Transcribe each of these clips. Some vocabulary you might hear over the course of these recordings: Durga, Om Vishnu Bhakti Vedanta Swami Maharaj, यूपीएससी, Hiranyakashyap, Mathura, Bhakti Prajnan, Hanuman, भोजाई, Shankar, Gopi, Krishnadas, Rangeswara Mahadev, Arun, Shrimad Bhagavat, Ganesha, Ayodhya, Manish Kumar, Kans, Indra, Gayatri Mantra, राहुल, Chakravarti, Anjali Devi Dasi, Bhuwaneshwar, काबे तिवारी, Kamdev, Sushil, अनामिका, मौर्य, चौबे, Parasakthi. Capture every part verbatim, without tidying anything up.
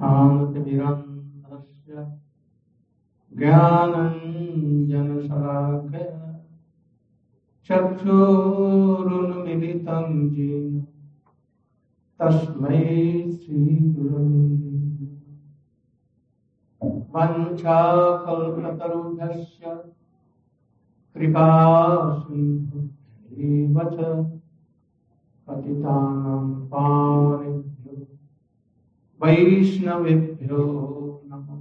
कांतिभिरन्धस्य ज्ञानञ्जनशलाकया चक्षुरुन्मीलितं येन तस्मै श्रीगुरवे नमः। वञ्चाकल्पतरुभ्यश्च कृपा सिन्धुभ्येव च पतितानां पावनेभ्यो वैष्णवेभ्यो नमः।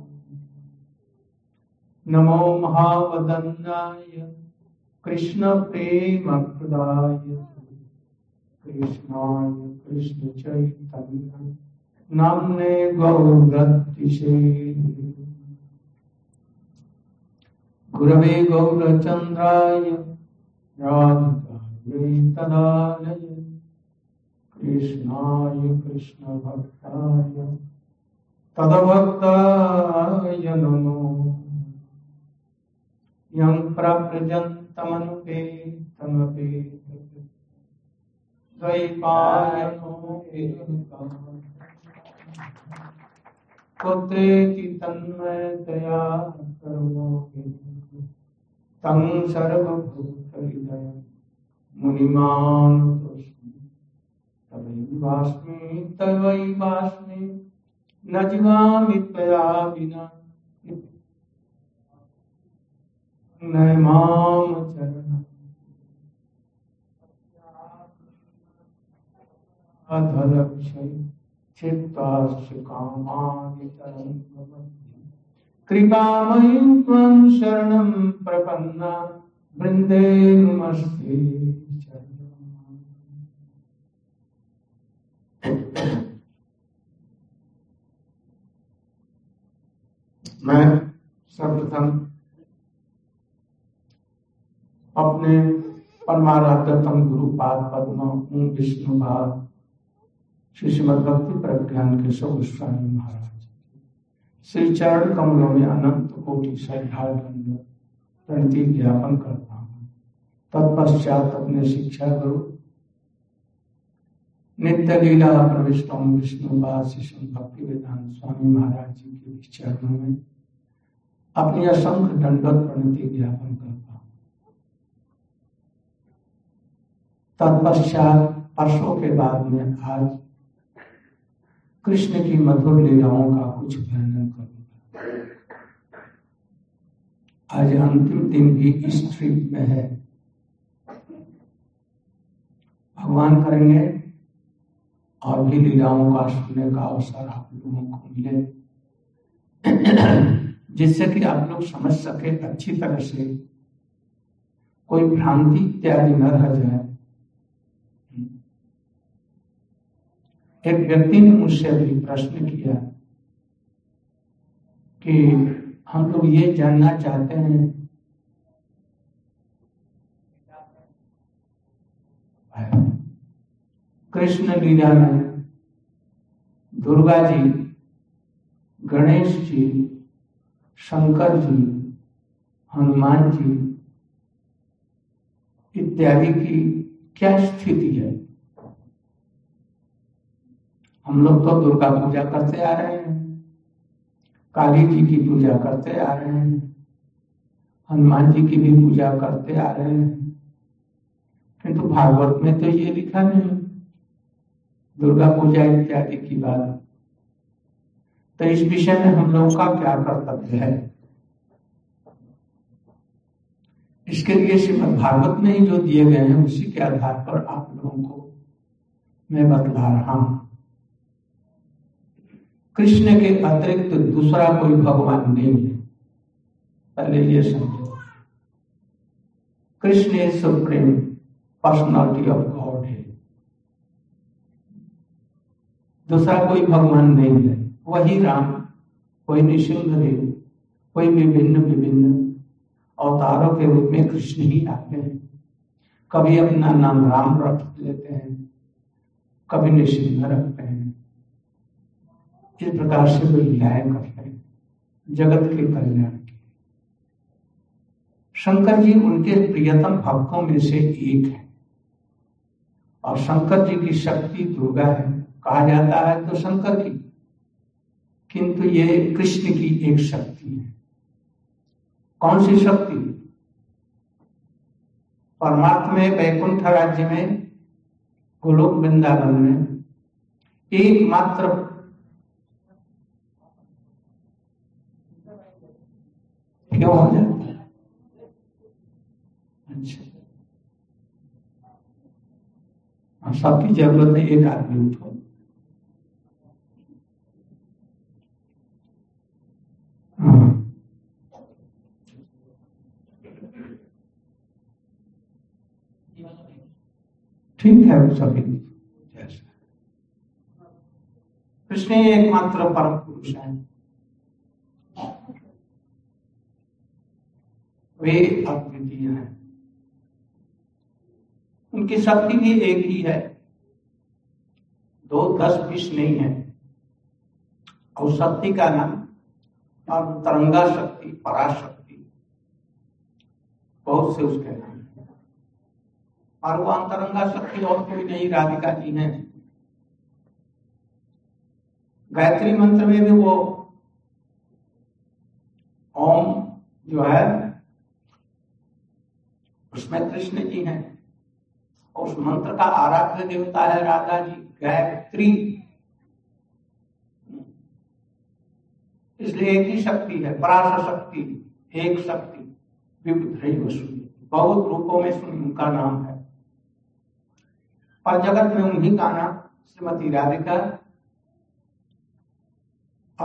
नमो महावदनाय कृष्ण प्रेम प्रदाय कृष्णाय कृष्ण चैतन्य नामने गौरतिशे गुरवे गौरचंद्राय राधाये तदालय कृष्णाय कृष्ण भक्ताय तदभक्ताय नमो यं प्रप्रजन्त मुनिमान तवैवास्मि तवैवास्मि न जीवामि त्वया विना नमाम चरण अधलक्षय चित्तास्य कामानि तरन्वमन्ये कृपामयि त्वं शरणं प्रपन्ना वृन्दे नमस्ते शरणम्। मैं सर्वप्रथम अपने परमाराध्यतम गुरु पाद पद्म ओम विष्णु भक्ति श्रीमद भक्ति प्रज्ञान के सब स्वामी महाराज श्री चरण कमलों में अनंत कोटि श्रद्धावंद प्रणति ज्ञापन करता हूँ। तत्पश्चात अपने शिक्षा गुरु नित्य लीला प्रविष्ट ओम विष्णु भक्ति वेदांत स्वामी महाराज जी के चरणों में अपनी असंख्य दंडवत प्रणति ज्ञापन करता। तत्पश्चात वर्षों के बाद में आज कृष्ण की मधुर लीलाओं का कुछ वर्णन करूंगा। आज अंतिम दिन भी इस ट्रिप में है। भगवान करेंगे और भी लीलाओं का सुनने का अवसर आप लोगों को मिले, जिससे कि आप लोग समझ सके अच्छी तरह से, कोई भ्रांति इत्यादि न रह जाए। एक व्यक्ति ने मुझसे भी प्रश्न किया कि हम लोग ये जानना चाहते हैं कृष्ण लीला में दुर्गा जी, गणेश जी, शंकर जी, हनुमान जी इत्यादि की क्या स्थिति है। हम लोग तो दुर्गा पूजा करते आ रहे हैं, काली जी की पूजा करते आ रहे हैं, हनुमान जी की भी पूजा करते आ रहे हैं, किंतु तो भागवत में तो ये लिखा नहीं दुर्गा पूजा इत्यादि की बात। तो इस विषय में हम लोगों का क्या कर्तव्य है, इसके लिए श्रीमद् भागवत में ही जो दिए गए हैं उसी के आधार पर आप लोगों को मैं बतला रहा हूं। कृष्ण के अतिरिक्त तो दूसरा कोई भगवान नहीं है, पहले ये समझो। Krishna is supreme personality of God है, दूसरा कोई भगवान नहीं है। वही राम, कोई निशिंग देव, कोई विभिन्न विभिन्न अवतारों के रूप में कृष्ण ही आते हैं। कभी अपना नाम राम रख लेते हैं, कभी निशिंग रखते हैं, इस प्रकार से कोई लीलाएं करते हैं जगत के कल्याण की। शंकर जी उनके प्रियतम भक्तों में से एक है और शंकर जी की शक्ति दुर्गा है कहा जाता है। तो शंकर की किंतु ये कृष्ण की एक शक्ति है। कौन सी शक्ति? परमात्मा में वैकुंठ राज्य में गोलोक वृंदावन में एकमात्र क्यों हो जाता है? अच्छा, सबकी जरूरत है एक आदमी उठो। ठीक है, वो सभी जैसा कृष्ण एकमात्र परम पुरुष है। वे अद्वितीय हैं, उनकी शक्ति भी एक ही है, दो दस बीस नहीं है। और शक्ति का नाम और तरंगा शक्ति, पराशक्ति, बहुत से उसके नाम है। और वो अंतरंगा शक्ति और कोई नहीं, राधिका जी हैं। गायत्री मंत्र में भी वो ओम जो है उसमें कृष्ण जी हैं। उस मंत्र का आराध्य देवता है राधा जी, गायत्री। इसलिए एक ही शक्ति है, पराशक्ति, एक शक्ति, बहुत रूपों में उनका नाम है। पर जगत में उन्हीं का नाम श्रीमती राधिका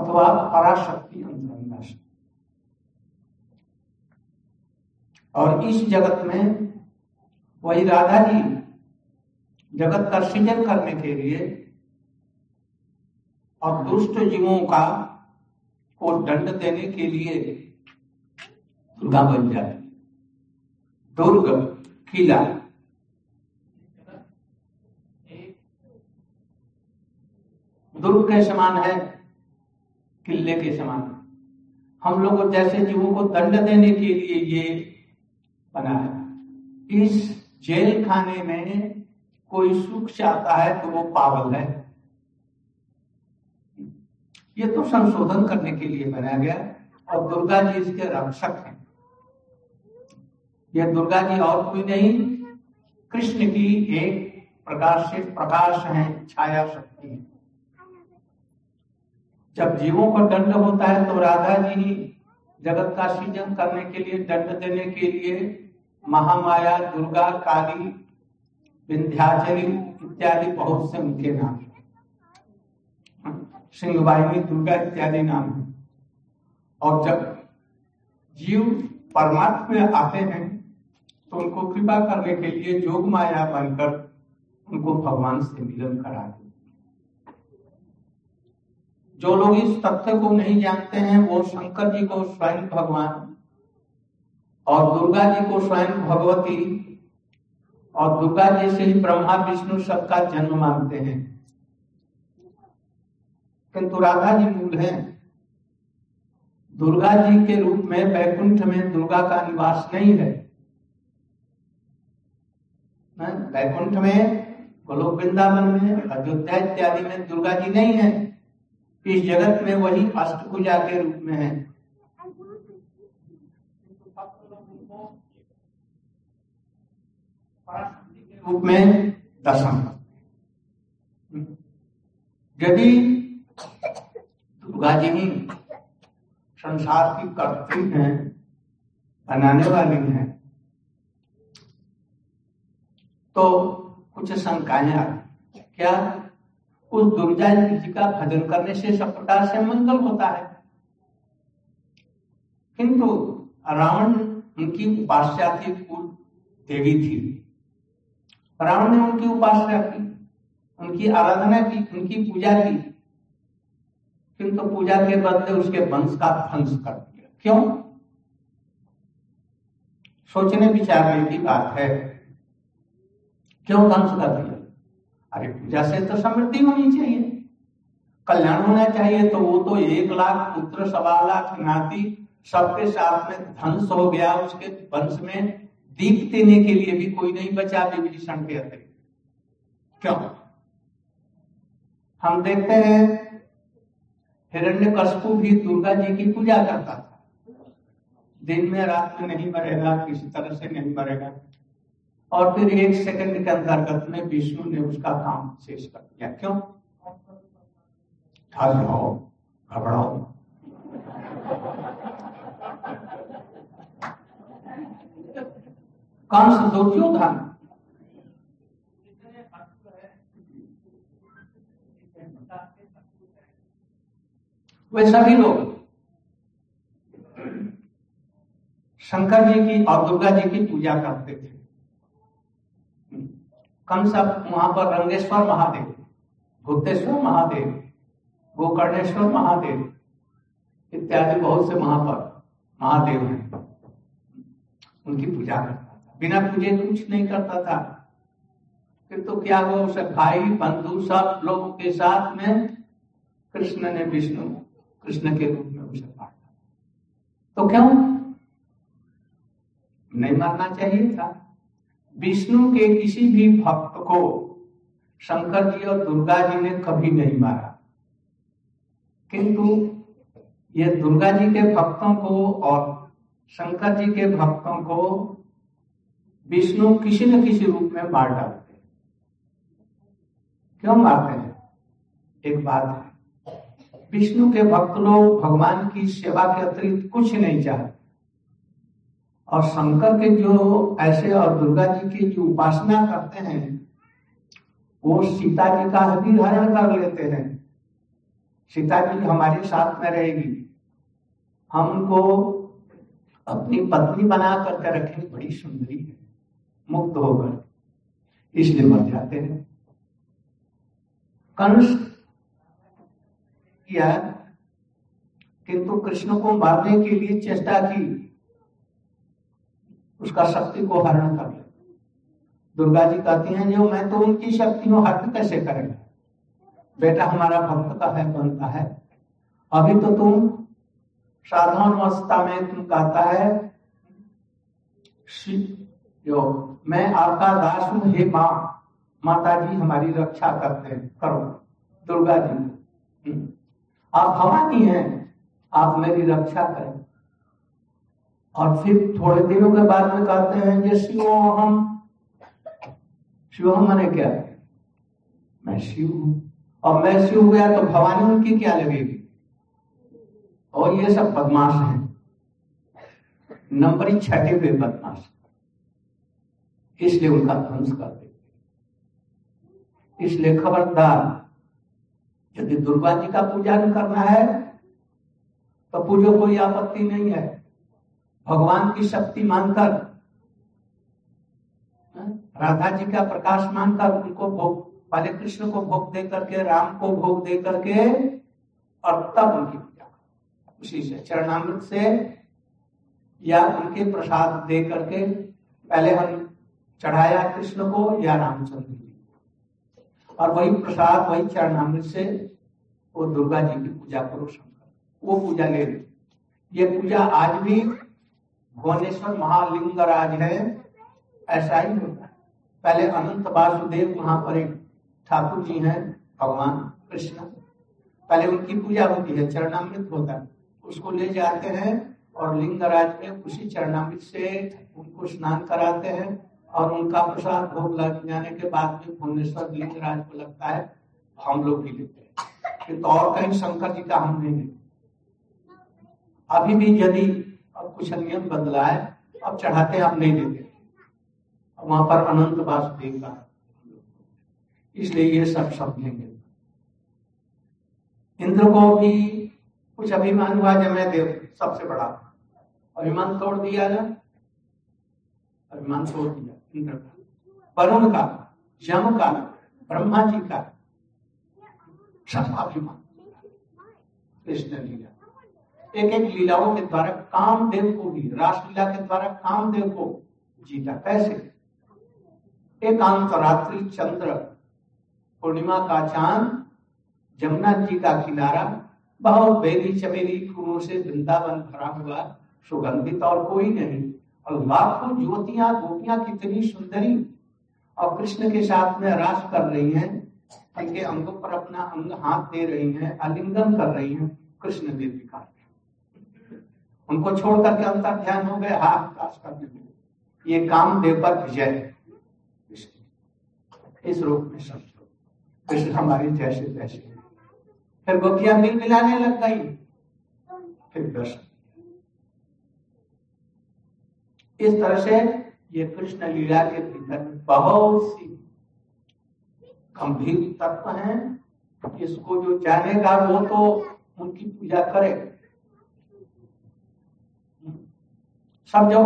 अथवा पराशक्ति, अंतरंगा शक्ति। और इस जगत में वही राधा जी जगत का सृजन करने के लिए और दुष्ट जीवों का को दंड देने के लिए दुर्गा बन जाती। दुर्ग किला, दुर्ग के समान है, किले के समान है। हम लोग को जैसे जीवों को दंड देने के लिए ये बना है। इस जेल खाने में कोई सुख चाहता है तो वो पागल है। ये तो संशोधन करने के लिए बनाया गया। और दुर्गा जी इसके रक्षक हैं। ये दुर्गा जी और कोई नहीं, कृष्ण की एक प्रकार से प्रकाश है, छाया शक्ति है। जब जीवों को दंड होता है तो राधा जी ही जगत का सृजन करने के लिए, दंड देने के लिए महामाया, दुर्गा, काली, विंध्याचली इत्यादि बहुत से उनके नाम हैं। सिंहवाहिनी दुर्गा इत्यादि नाम है। और जब जीव परमात्मा में आते हैं तो उनको कृपा करने के लिए जोग माया बनकर उनको भगवान से मिलन करा देती। जो लोग इस तथ्य को नहीं जानते हैं वो शंकर जी को स्वयं भगवान और दुर्गा जी को स्वयं भगवती और दुर्गा जी से ही ब्रह्मा विष्णु सबका जन्म मानते हैं। किंतु राधा जी मूल है, दुर्गा जी के रूप में वैकुंठ में दुर्गा का निवास नहीं है। वैकुंठ में, गोलोक वृंदावन में, अयोध्या इत्यादि में दुर्गा जी नहीं है। इस जगत में वही अष्टभुजा के रूप में है। रूप में दशम। यदि दुर्गा जी ही संसार की कर्त्री हैं, बनाने वाली हैं, तो कुछ शंकाएं आती। क्या उस दुर्गा जी का भजन करने से सब प्रकार से मंगल होता है? किंतु रावण उनकी उपास्या थी, कुल देवी थी। रावण ने उनकी उपासना की, उनकी आराधना की, उनकी पूजा की, किंतु पूजा के बदले उसके वंश का ध्वंस कर दिया। क्यों? सोचने विचारने की बात है, क्यों ध्वंस कर दिया? अरे पूजा से तो समृद्धि होनी चाहिए, कल्याण होना चाहिए। तो वो तो एक लाख पुत्र, सवा लाख नाती, सबके साथ में ध्वंस हो गया। उसके वंश में दीप देने के लिए भी कोई नहीं बचा विभीषण के अतिरिक्त। क्यों? हम देखते हैं हिरण्यकश्यप भी दुर्गा जी की पूजा करता था, दिन में रात में नहीं मरेगा, किसी तरह से नहीं मरेगा। और फिर एक सेकंड के अंतर्गत में विष्णु ने उसका काम शेष कर दिया। क्यों? ठहर जाओ, घबराओ, कंस दुर्योधन वे सभी लोग शंकर जी की और दुर्गा जी की पूजा करते थे। कंस वहां पर रंगेश्वर महादेव, भूतेश्वर महादेव, गोकर्णेश्वर महादेव इत्यादि बहुत से महापर महादेव हैं, उनकी पूजा करता था। बिना पूजे कुछ नहीं करता था। फिर तो क्या हुआ, उसे भाई बंधु सब लोगों के साथ में कृष्ण ने विष्णु कृष्ण के रूप में उसे पाठा। तो क्यों नहीं मानना चाहिए था? विष्णु के किसी भी भक्त को शंकर जी और दुर्गा जी ने कभी नहीं मारा, किंतु ये दुर्गा जी के भक्तों को और शंकर जी के भक्तों को विष्णु किसी न किसी रूप में मार डालते हैं। क्यों मारते हैं? एक बात है, विष्णु के भक्त लोग भगवान की सेवा के अतिरिक्त कुछ नहीं चाहते, और शंकर के जो ऐसे और दुर्गा जी की जो उपासना करते हैं वो सीता जी का हृदय धारण कर लेते हैं। सीता जी हमारे साथ में रहेगी, हम उनको अपनी पत्नी बना करके रखेंगे, बड़ी सुंदरी है, मुक्त होकर, इसलिए मर जाते हैं। कंस किया, किंतु कृष्ण को मारने के लिए चेष्टा की, उसका शक्ति को हरण कर ले। दुर्गा जी कहती हैं, जो मैं तो उनकी शक्ति हूं, हरण कैसे करेगा? बेटा हमारा भक्त का है, बनता है, अभी तो तुम साधारण अवस्था में तुम कहता है जो मैं आपका दास हूं, हे मां, माता जी हमारी रक्षा करते करो। दुर्गा जी आप भवानी हैं, आप मेरी रक्षा करें। और फिर थोड़े दिनों के बाद में कहते हैं कि शिवोहम, शिवोहम माने क्या? मैं शिव हूं, और मैं शिव हो गया तो भवानी उनकी क्या लगेगी? और ये सब बदमाश है, नंबर ही छठे पे बदमाश, इसलिए उनका ध्वंस कर देते। इसलिए खबरदार, यदि दुर्गा जी का पूजा करना है तो पूजो, कोई आपत्ति नहीं है, भगवान की शक्ति मानकर, राधा जी का प्रकाश मानकर उनको भोग, पहले कृष्ण को भोग दे करके, राम को भोग दे करके, और तब उनकी पूजा कर, उसी से चरणामृत से या उनके प्रसाद दे करके, पहले हम चढ़ाया कृष्ण को या रामचंद्र जी, और वही प्रसाद वही चरणामृत से वो दुर्गा जी की पूजा करो। शंकर वो पूजा ले लो। ये पूजा आज भी भुवनेश्वर महालिंगराज है, ऐसा ही होता है। पहले अनंत वासुदेव वहां पर एक ठाकुर जी हैं, भगवान कृष्ण, पहले उनकी पूजा होती है, चरणामृत होता है, उसको ले जाते हैं और लिंगराज में उसी चरणामृत से उनको स्नान कराते हैं, और उनका प्रसाद भोग लग जाने के बाद में भुवनेश्वर लिंगराज को लगता है हम लोग भी लेते हैं, तो और कहीं शंकर जी का हम नहीं लेते। अभी भी यदि अब कुछ नियम बदला है, अब चढ़ाते हैं, आप नहीं देते, वहां पर अनंत वासुदेव का, इसलिए ये सब सब लेंगे। इंद्र को भी कुछ अभिमान हुआ, जब मैं देव सबसे बड़ा, अभिमान तोड़ दिया ना, अभिमान तोड़ दिया इंद्र का, वरुण का, यम का, ब्रह्मा जी का, सब अभिमान कृष्ण जी का। एक एक लीलाओं के द्वारा कामदेव को भी, रासलीला के द्वारा कामदेव को जीता। कैसे? एकांत रात्रि, चंद्र पूर्णिमा का चांद, जमुना जी का किनारा, बहुत बेली चमेली फूलों से वृंदावन भरा हुआ, सुगंधित और कोई नहीं, और लाखों ज्योतियां, गोपियां कितनी सुंदरी, और कृष्ण के साथ में रास कर रही हैं। इनके अंगों पर अपना अंग हाथ दे रही हैं, आलिंगन कर रही हैं कृष्ण देव जी का। उनको छोड़ करके अंतर ध्यान हो गए हाथ काश करने में। ये कामदेव पर विजय इस रूप में शब्द कृष्ण हमारी जैसे तैसे। फिर गोपियां मिल मिलाने लग गई। फिर कृष्ण इस तरह से ये कृष्ण लीला के भीतर बहुत सी गंभीर तत्व हैं। इसको जो जानेगा वो तो उनकी पूजा करे। समझो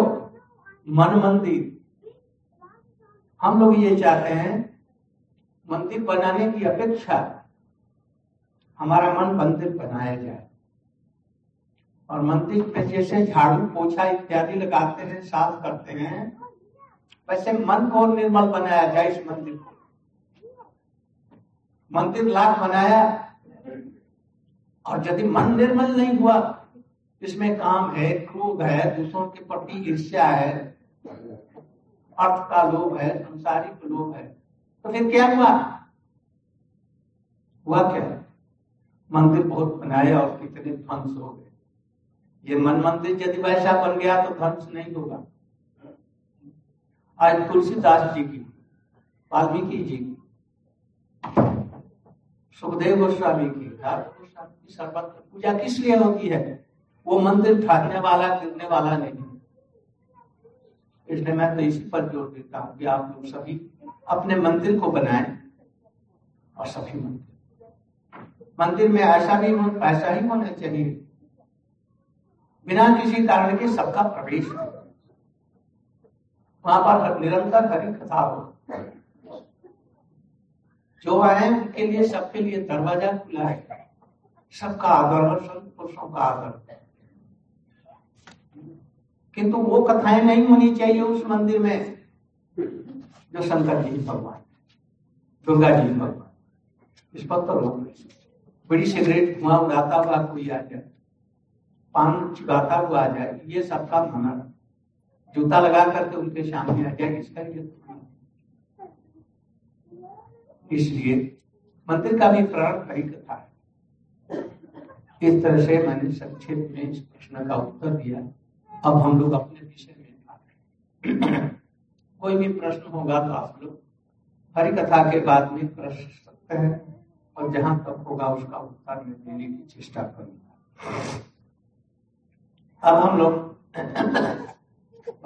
मन मंदिर, हम लोग ये चाहते हैं मंदिर बनाने की अपेक्षा हमारा मन मंदिर बनाया जाए। और मंदिर पे जैसे झाड़ू पोछा इत्यादि लगाते हैं, साफ करते हैं, वैसे मन को निर्मल बनाया जाए। इस मंदिर को मंदिर लाख बनाया और यदि मन निर्मल नहीं हुआ, इसमें काम है, क्रोध है, दूसरों के प्रति ईर्ष्या है, अर्थ का लोभ है, संसारिक लोभ है, तो फिर क्या हुआ? हुआ क्या? मंदिर बहुत बनाया और कितने ध्वंस हो गए। ये मन मंदिर यदि वैसा बन गया तो ध्वंस नहीं होगा। आज तुलसीदास जी की, वाल्मीकि जी की, सुखदेव गोस्वामी की, गोस्वामी की सर्वत्र पूजा किस लिए होती है? वो मंदिर ठाकने वाला गिरने वाला नहीं है। इसलिए मैं तो इसी पर जोर देता हूँ कि आप लोग सभी अपने मंदिर को बनाएं। और सभी मंदिर मंदिर में ऐसा भी ऐसा ही होना चाहिए बिना किसी कारण के सबका प्रवेश हो। वहां पर निरंतर हरि कथा हो, जो आए उनके लिए, सबके लिए दरवाजा खुला है। सबका आदर और संत पुरुषों का आदर है, किंतु वो कथाएं नहीं होनी चाहिए उस मंदिर में जो शंकर जी भगवान, दुर्गा जी भगवान। इस पर तो लोग बड़ी सिगरेट धुआं उड़ाता हुआ कोई आ जाए, पान चुराता हुआ आ जाए, ये सबका मना। जूता लगा करके उनके सामने आ जाए, इसका ये। इसलिए मंदिर का भी प्रारंभ हरि कथा है। इस तरह से मैंने संक्षेप में इस प्रश्न का उत्तर दिया। अब हम लोग अपने विषय में आते हैं। कोई भी प्रश्न होगा तो आप लोग हरि कथा के बाद में प्रश्न सकते हैं और जहां तक होगा उसका उत्तर मैं देने की चेष्टा करूंगा। अब हम लोग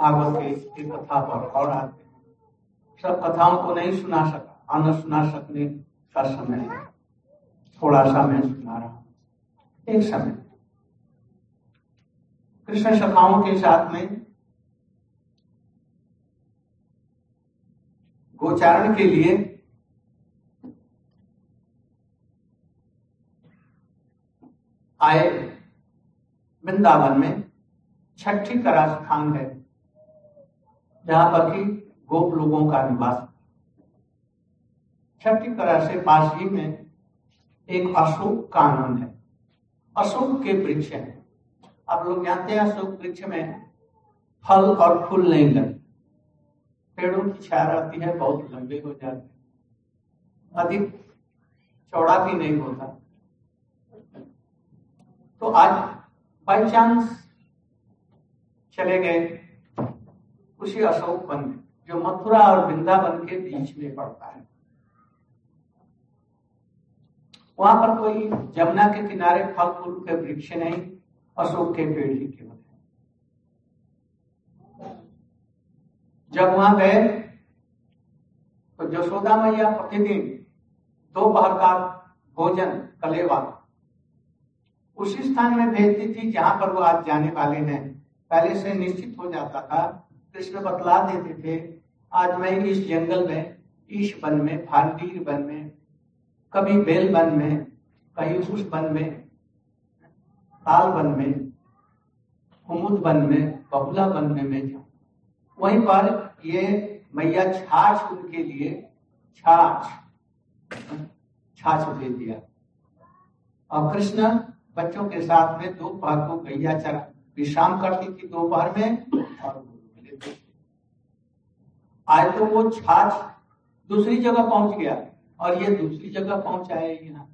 भागवत की कथा पर और आते हैं। सब कथाओं को नहीं सुना सका, न सुना सकने का समय है, थोड़ा सा मैं सुना रहा हूँ। एक समय कृष्ण सखाओं के साथ में गोचारण के लिए आए। वृंदावन में छठी करार स्थान है जहां पर कि गोप लोगों का निवास। छठी करार से पास ही में एक अशोक कानन है, अशोक के वृक्ष है। आप लोग जानते हैं अशोक वृक्ष में फल और फूल नहीं लगते, पेड़ों की छाया रहती है, बहुत लंबे हो जाते हैं, अधिक चौड़ा भी नहीं होता। तो आज बाई चांस चले गए उसी अशोक वन में जो मथुरा और वृंदावन के बीच में पड़ता है। वहां पर कोई जमुना के किनारे फल फूल के वृक्ष नहीं, अशोक के पेड़ ही केवल है। जब वहां गए तो यशोदा मैया प्रतिदिन दोपहर का भोजन कलेवा उसी स्थान में भेजती थी जहां पर वो आज जाने वाले हैं। पहले से निश्चित हो जाता था, कृष्ण बतला देते थे, आज मैं इस जंगल में, इस वन में, फांडीर वन में, कभी बेल वन में, कहीं उस वन में, ताल वन में, कुमुद वन में, बहुला वन में मैं जाऊं। वहीं पर ये मैया छाछ उनके लिए छाछ छाछ दे दिया। और कृष्ण बच्चों के साथ में दोपहर को गैया चरा, विश्राम करती थी दोपहर में और आज तो वो छाछ दूसरी जगह पहुंच गया। और ये दूसरी जगह पहुंचाया यहाँ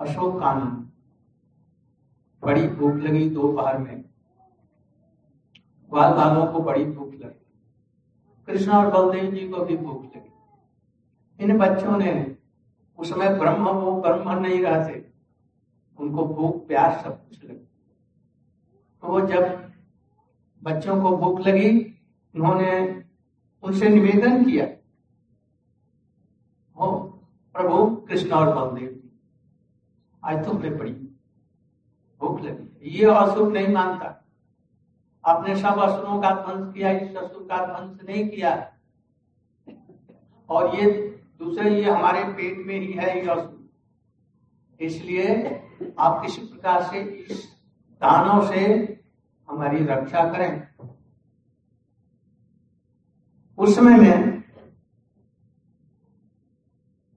अशोक कानन। बड़ी भूख लगी दोपहर में, ग्वाल बालों को बड़ी भूख लगी, कृष्णा और बलदेव जी को भी भूख लगी। इन बच्चों ने उस समय ब्रह्म वो ब्रह्म नहीं रहते, उनको भूख प्यास सब कुछ लगी। तो वो जब बच्चों को भूख लगी, उन्होंने उनसे निवेदन किया, हो प्रभु कृष्णा और बलदेव जी आज तुम पे पड़ी भूख लगी। ये असुर नहीं मानता, आपने सब असुरों का ध्वंस किया, इस असुर का ध्वंस नहीं किया, और ये दूसरे ये हमारे पेट में ही है ये असुर, इसलिए आप किसी प्रकार से इस दानों से हमारी रक्षा करें। उस समय में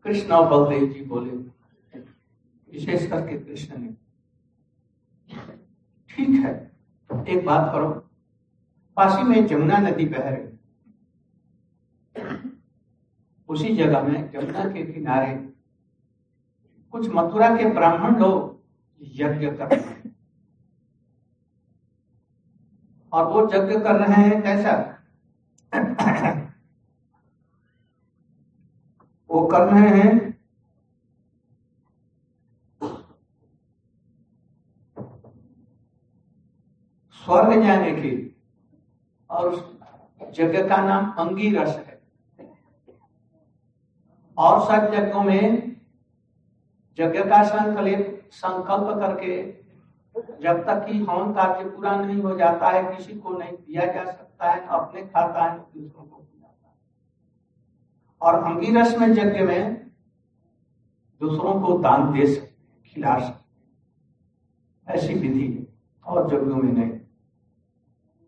कृष्ण और बलदेव जी बोले, विशेष करके कृष्ण ने, ठीक है एक बात करो, पासी में यमुना नदी बह रही, उसी जगह में यमुना के किनारे कुछ मथुरा के ब्राह्मण लोग यज्ञ कर रहे हैं, और वो यज्ञ कर रहे हैं कैसा वो कर रहे हैं, स्वर्ग जाने की, और उस यज्ञ का नाम अंगिरस है। और सब यज्ञों में यज्ञ का संकल्प संकल्प करके जब तक कि हवन कार्य पूरा नहीं हो जाता है, किसी को नहीं दिया जा सकता है, अपने खाता है दूसरों को खिलाता है। और अंगिरस में यज्ञ में दूसरों को दान दे सकते, खिला सकते, ऐसी विधि और यज्ञों में नहीं।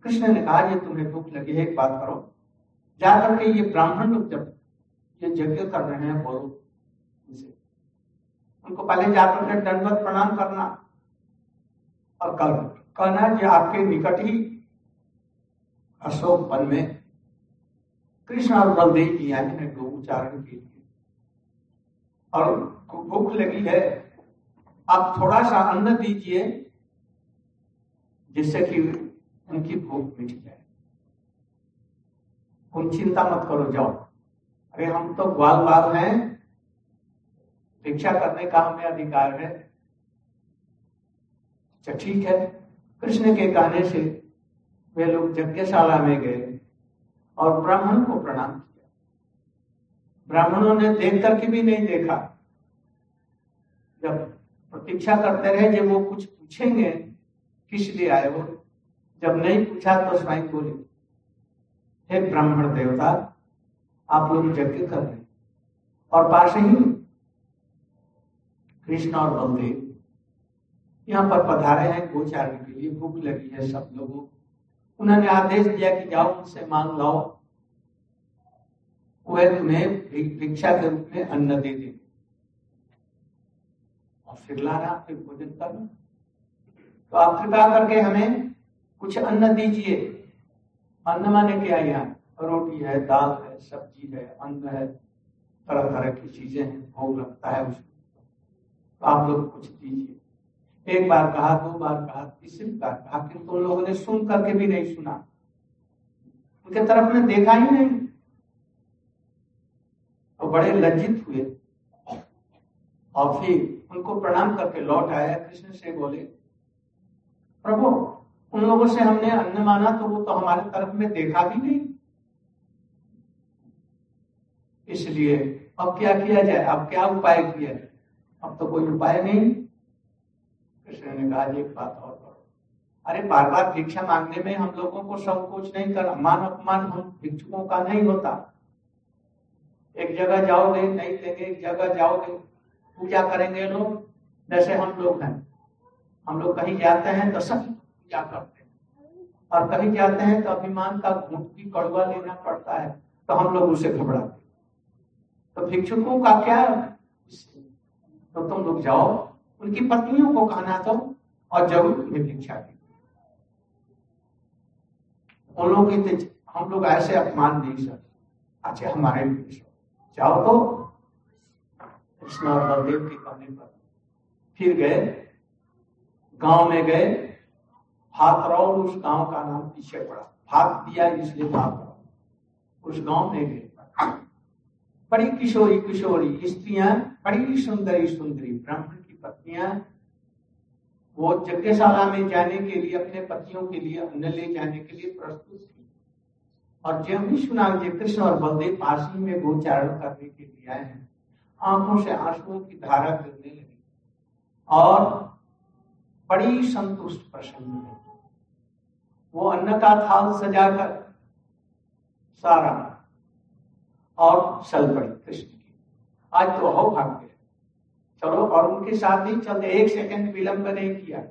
कृष्ण ने कहा ये तुम्हें भूख लगी है, एक बात करो, जाकर के ये ब्राह्मण लोग जब ये यज्ञ कर रहे हैं बोलो इनसे, उनको पहले जाकर के दंडवत प्रणाम करना और कहना कि आपके निकट ही अशोक वन में कृष्ण और बलदेव जी आए हैं गौ उच्चारण के लिए, और भूख लगी है, आप थोड़ा सा अन्न दीजिए जिससे कि उनकी भूख मिट जाए। तुम चिंता मत करो, जाओ, अरे हम तो ग्वाल बाल हैं, भिक्षा करने का हमें अधिकार है। अच्छा ठीक है। कृष्ण के कहने से वे लोग यज्ञशाला में गए और ब्राह्मण को प्रणाम किया। ब्राह्मणों ने देख करके भी नहीं देखा, जब प्रतीक्षा करते रहे जब वो कुछ पूछेंगे किस लिए आए हो, जब नहीं पूछा तो स्वयं बोले, हे ब्राह्मण देवता आप लोग यज्ञ कर रहे, और पास ही कृष्ण और बलदेव यहाँ पर पधारे हैं गोचारण के लिए, भूख लगी है सब लोगों को। उन्होंने आदेश दिया कि जाओ उनसे मांग लाओ, वह तुम्हें भिक्षा के रूप में अन्न दे दे, और फिर लाना, फिर भोजन करना। तो आप कृपा करके हमें कुछ अन्न दीजिए। अन्न माने क्या, यहाँ रोटी है, दाल है, सब्जी है, अन्न है, तरह तरह की चीजें हैं, भोग लगता है उसको, तो आप लोग कुछ दीजिए। एक बार कहा, दो बार कहा, तीसरी बार कहा, किन्तु उन लोगों ने सुन करके भी नहीं सुना, उनके तरफ में देखा ही नहीं, और तो बड़े लज्जित हुए। और फिर उनको प्रणाम करके लौट आया, कृष्ण से बोले, प्रभु उन लोगों से हमने अन्न माना तो वो तो हमारे तरफ में देखा भी नहीं, इसलिए अब क्या किया जाए, अब क्या उपाय किया जाए, अब तो कोई उपाय नहीं। कृष्ण ने कहा एक बात और करो, अरे बार बार भिक्षा मांगने में हम लोगों को संकोच नहीं करना, मान अपमान हम भिक्षुकों का नहीं होता। एक जगह जाओगे नहीं देंगे, एक जगह जाओगे पूजा करेंगे लोग, जैसे हम लोग हैं, हम लोग कहीं जाते हैं तो सब क्या करते हैं, और कहीं जाते हैं तो अभिमान का घूंट भी कड़वा लेना पड़ता है, तो हम लोग उसे घबराते, तो भिक्षुकों का क्या, तो तुम लोग जाओ उनकी पत्नियों को कहना तो, और जरूर उन्हें भिक्षा दी। उन लोग हम लोग ऐसे अपमान नहीं सकते, अच्छा हमारे जाओ तो कृष्णा और बलदेव के कहने पर। फिर गए, गांव में गए, भातरौल उस गांव का नाम पीछे पड़ा, भात दिया इसलिए भातरौल, उस गांव में गए। बड़ी किशोरी किशोरी स्त्रियां, बड़ी सुंदरी सुंदरी ब्राह्मण की पत्नियां, वो यज्ञशाला में जाने के लिए अपने पतियों के लिए उन्हें ले जाने के लिए प्रस्तुत थी। और जब भी सुना कि कृष्ण और बलदेव काशी में गोचारण करने के लिए आए हैं, आंखों से आंसुओं की धारा गिरने लगी और बड़ी संतुष्ट प्रसन्न हुई। वो अन्न का थाल सजाकर सारा और चल पड़ी कृष्ण की। आज तो हो भाग गए, चलो, और उनके साथ ही चलते, एक सेकंड विलंब नहीं किया।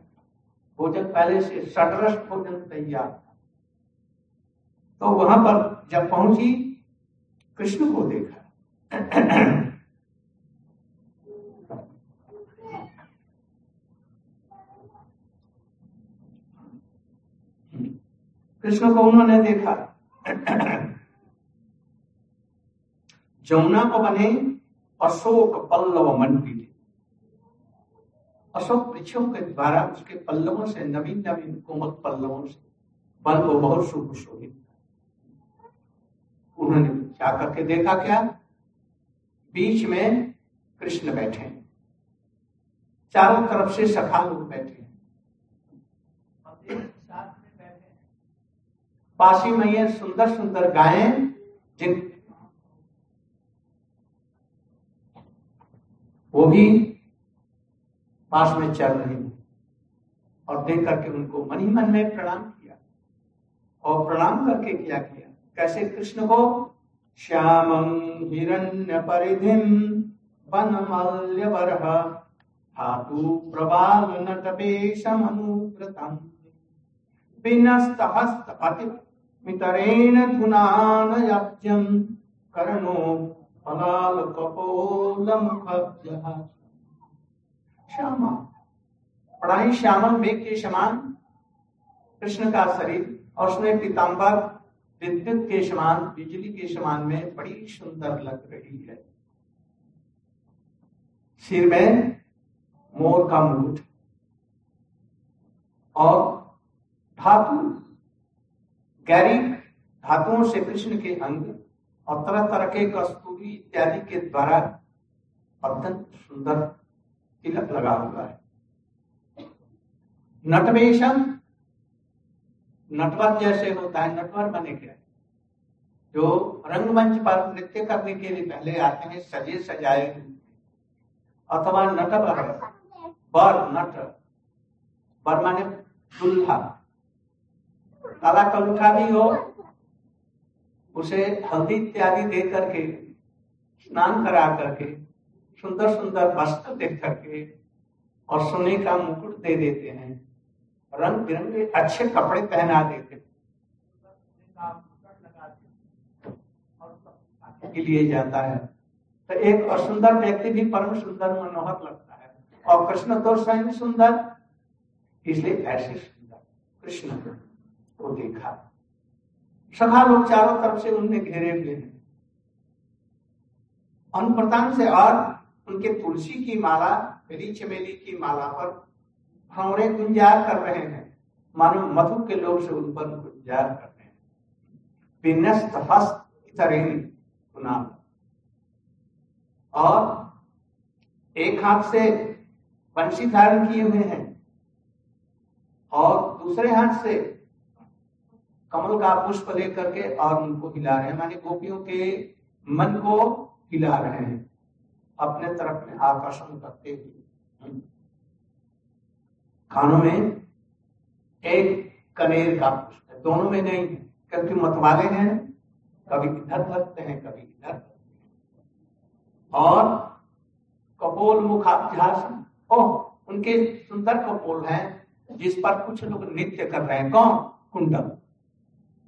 भोजन पहले से सटरस भोजन तैयार था। तो वहां पर जब पहुंची, कृष्ण को देखा। कृष्ण को उन्होंने देखा। जमुना को बने अशोक पल्लव मंडित, अशोक वृक्षों के द्वारा उसके पल्लवों से, नवीन नवीन कोमल पल्लवों से बल्लव बहुत सुशोभित। उन्होंने क्या करके देखा, क्या बीच में कृष्ण बैठे हैं, चारों तरफ से सखा लोग बैठे हैं, साथ में बैठे हैं, बासी मैया सुंदर सुंदर गायें, जिन वो भी पास में चल रहे हैं। और देख करके उनको मन ही मन में प्रणाम किया। और प्रणाम करके क्या किया, कैसे कृष्ण को, श्यामं हिरण्य परिधिं वनमाल्यवर्ह धातु प्रबाल नटपेशम अनुव्रतम् विनस्तहस्त पतिमितरेण धुनानयाब्जं कर्णो फलाल कपोलमुखभ्यः। श्यामा, पढ़ाई श्यामल मेघ के समान कृष्ण का शरीर, और उसमें पीताम्बर विद्युत के समान, बिजली के समान में बड़ी सुंदर लग रही है। सिर में मोर का मुकुट और धातु गैरी धातुओं से कृष्ण के अंग और तरह तरह के कस्तूरी इत्यादि के द्वारा अत्यंत सुंदर तिलक लगा हुआ है। नटवेशम, नटवर जैसे होता है। नटवर बने क्या, जो रंगमंच पर नृत्य करने के लिए पहले आते हैं सजे सजाए, अथवा नटवर, बर नट, बर माने दुल्हा, काला कलूठा भी हो, उसे हल्दी इत्यादि दे करके स्नान करा करके सुंदर सुंदर वस्त्र दे करके और सोने का मुकुट दे देते हैं, रंग बिरंगे अच्छे कपड़े पहना देते हैं के लिए जाता है। तो एक असुंदर व्यक्ति भी परम सुंदर मनोहर लगता है। और कृष्ण तो स्वयं सुंदर, इसलिए ऐसे सुंदर कृष्ण को देखा। सखा लोग चारों तरफ से उनमें घेरे हुए हैं अनुप्रदान से, और उनके तुलसी की माला, मेरी चमेली की माला पर भंवरे गुंजार कर रहे हैं, मानो मधु के लोग से उन पर गुंजार कर रहे हैं। विनस्त हस्त इतरेण पुनाम, और एक हाथ से बंशी धारण किए हुए हैं और दूसरे हाथ से कमल का पुष्प लेकर के और उनको हिला रहे हैं, माने गोपियों के मन को हिला रहे हैं अपने तरफ में आकर्षण करते हुए। कानों में एक कनेर का पुष्प है, दोनों में नहीं, क्योंकि मतवाले हैं, कभी इधर लगते हैं कभी इधर लगते हैं। और कपोल मुखाभ्यासन, ओह उनके सुंदर कपोल हैं जिस पर कुछ लोग नृत्य कर रहे हैं। कौन, कुंडल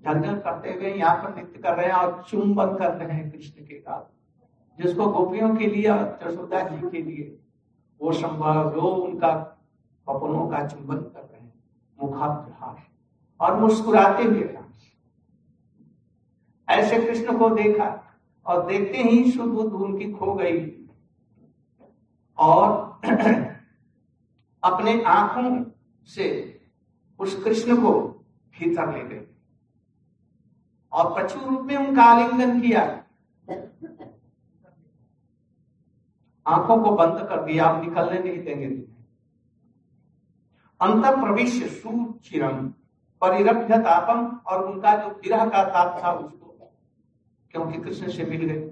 झलझल करते हुए यहाँ पर नृत्य कर रहे हैं और चुंबन कर रहे हैं कृष्ण के साथ, जिसको गोपियों के लिए, यशोदा जी के लिए वो संभव, जो उनका कपोलों का चुंबन कर रहे हैं, मुखाभ्यास और मुस्कुराते हुए डांस। ऐसे कृष्ण को देखा और देखते ही सुध बुद्धि उनकी खो गई। और अपने आंखों से उस कृष्ण को भीतर ले गए और प्रचुर रूप में उनका आलिंगन किया, आंखों को बंद कर दिया, आप निकलने नहीं देंगे। अंतप्रविश्य सुचिरं परिरभ्य तापम, और उनका जो विरह का ताप था उसको, क्योंकि कृष्ण से मिल गए।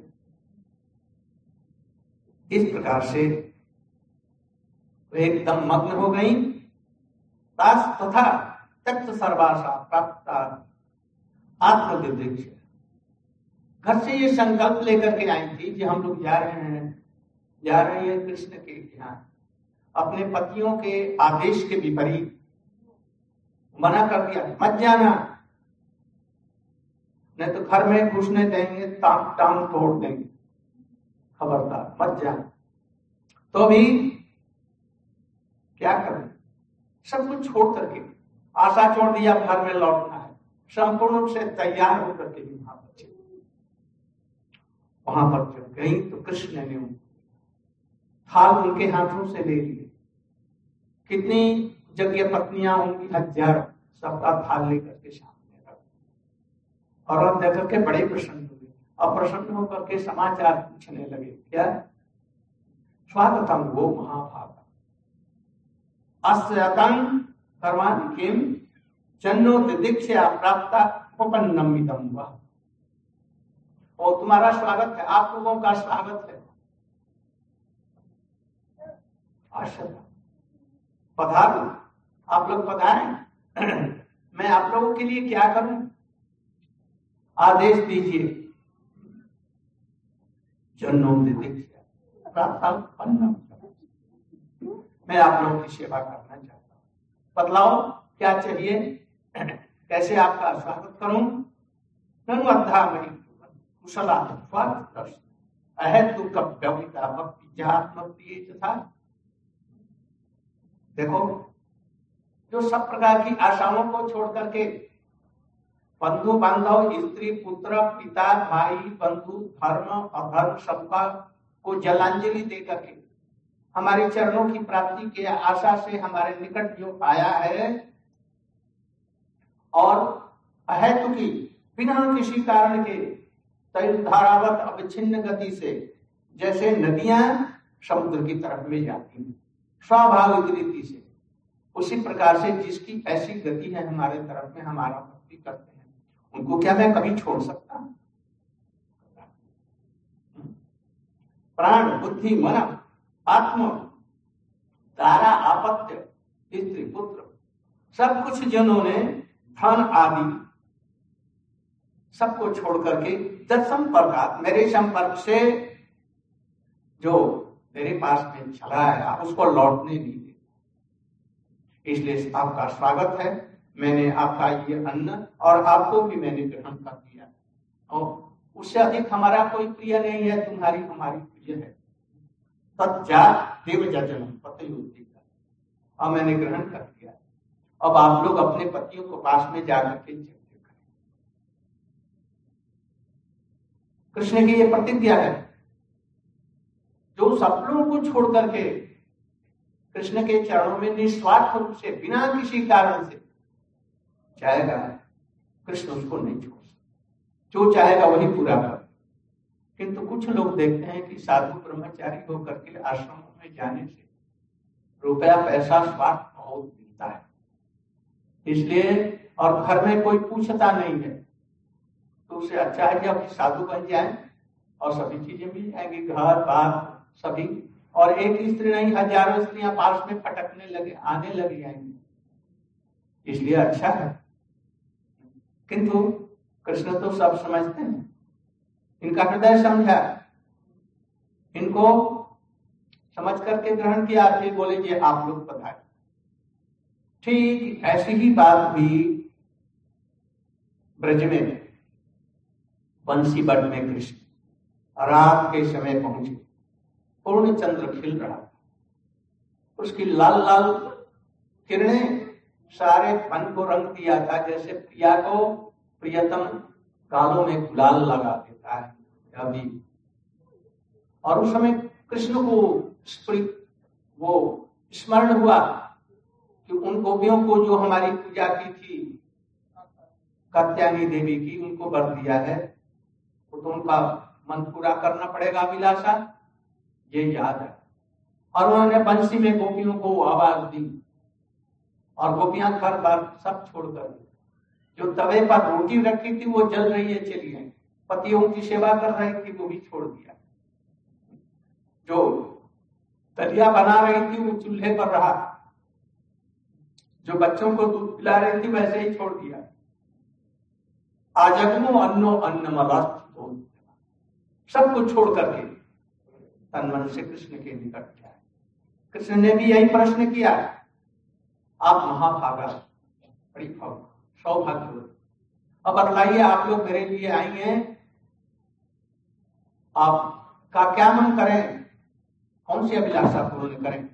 इस प्रकार से वे एकदम मग्न हो गई। तास तथा तक्त सर्वाशा प्राप्त आत्मनिर्देश, घर से ये संकल्प लेकर के आई थी कि हम लोग जा रहे हैं, जा रहे हैं कृष्ण के यहाँ। अपने पतियों के आदेश के विपरीत मना कर दिया, मत जाना, नहीं तो घर में घुसने देंगे, ताम ताम तोड़ देंगे, खबरदार मत जाना। तो भी क्या करें, सब कुछ छोड़ करके, आशा छोड़ दिया घर में लौटना है, संपूर्ण रूप से तैयार होकर के भी वहां पर वहां पर जब गई तो कृष्ण ने उनको हाल उनके हाथों से ले लिए। कितनी जगह पत्नियां होंगी, हजारों, सबका थाल लेकर के सामने रख, और अब देखकर के बड़े प्रसन्न हुए। अब प्रसन्न होकर के समाचार पूछने लगे, क्या स्वागतम वो महाभागा अस्यतं सर्वान् किम जन्नो दिदीक्षा प्राप्ता उपन्नमिदं वा, और तुम्हारा स्वागत है, आप लोगों का स्वागत है। पधारो, आप लोग पधारें, मैं आप लोगों के लिए क्या करूं, आदेश दीजिए। जन्मों ने देखिए प्राप्तापन्नम, मैं आप लोगों की सेवा करना चाहता हूं, बतलाओ क्या चाहिए, कैसे आपका स्वागत करूं। ननुअद्धा मई कुशला स्वागत अहेतु कव्यवहिता भक्ति जात्मप्रिय तथा, देखो जो सब प्रकार की आशाओं को छोड़ करके बंधु बांधव, स्त्री पुत्र, पिता, भाई, बंधु, धर्म अधर्म सबका को जलांजलि दे करके हमारे चरणों की प्राप्ति के आशा से हमारे निकट जो आया है, और अहेतु की बिना किसी कारण के तैल धारावत अविच्छिन्न गति से जैसे नदियां समुद्र की तरफ में जाती हैं स्वाभाविक रीति से, उसी प्रकार से जिसकी ऐसी गति है हमारे तरफ में, हमारा भक्ति करते हैं उनको, क्या मैं कभी छोड़ सकता? प्राण बुद्धि मन आत्मा तारा आपत्य पितृ पुत्र सब कुछ, जिन्होंने धन आदि सबको छोड़ करके तत्संपर्कात मेरे संपर्क से जो मेरे पास में चला है, आप उसको लौटने नहीं देते, इसलिए आपका स्वागत है। मैंने आपका ये अन्न और आपको भी मैंने ग्रहण कर दिया, और उससे अधिक हमारा कोई प्रिय नहीं है, तुम्हारी हमारी प्रिय है। तत्जा देवजनम पतयुक्ति का, और मैंने ग्रहण कर दिया। अब आप लोग अपने पतियों को पास में जाकर के चर्चा करें। कृष्ण की ये प्रतिज्ञा है, जो सब लोगों को छोड़ करके कृष्ण के चरणों में निस्वार्थ रूप से बिना किसी कारण से जाएगा, कृष्ण उसको नहीं छोड़ सकता, जो चाहेगा वही पूरा कर। किंतु कुछ लोग देखते हैं कि साधु ब्रह्मचारी होकर के आश्रमों में जाने से रुपया पैसा स्वार्थ बहुत मिलता है, इसलिए और घर में कोई पूछता नहीं है, तो उसे अच्छा है कि अब साधु बन जाए और सभी चीजें मिल जाएंगी, घर बार सभी, और एक स्त्री नहीं हजारों स्त्रियां पास में पटकने लगे, आने लग जाएंगी, इसलिए अच्छा है। किंतु कृष्ण तो सब समझते हैं, इनका हृदय समझा, इनको समझ करके ग्रहण किया, फिर बोले ये आप लोग पधारे। ठीक ऐसी ही बात भी ब्रज में बंसी बट में कृष्ण रात के समय पहुंचे, पूर्ण चंद्र खिल रहा, उसकी लाल लाल किरणें सारे मन को रंग दिया था, जैसे प्रिया को प्रियतम गालों में गुलाल लगा देता है अभी। और उस समय कृष्ण को वो स्मरण हुआ कि उन गोपियों को जो हमारी पूजा की थी कात्यायनी देवी की, उनको वर दिया है तो उनका मन पूरा करना पड़ेगा अभिलाषा, ये याद है। और उन्होंने बंसी में गोपियों को आवाज दी और गोपियां घर बार सब छोड़कर जो तवे पर रोटी रखी थी वो जल रही है चली गई, पतियों की सेवा कर रही थी वो भी छोड़ दिया, जो दलिया बना रही थी वो चूल्हे पर रहा, जो बच्चों को दूध पिला रही थी वैसे ही छोड़ दिया। आजगमो अन्नो अन्नमदास्तु, सब कुछ छोड़ करके तन मन से कृष्ण के निकट जाए। कृष्ण ने भी यही प्रश्न किया, आप महाभागा बड़ी सौभाग्य, अब बताइए आप लोग मेरे लिए आई हैं, आपका क्या मन करें, कौन सी अभिलाषा पूर्ण करें,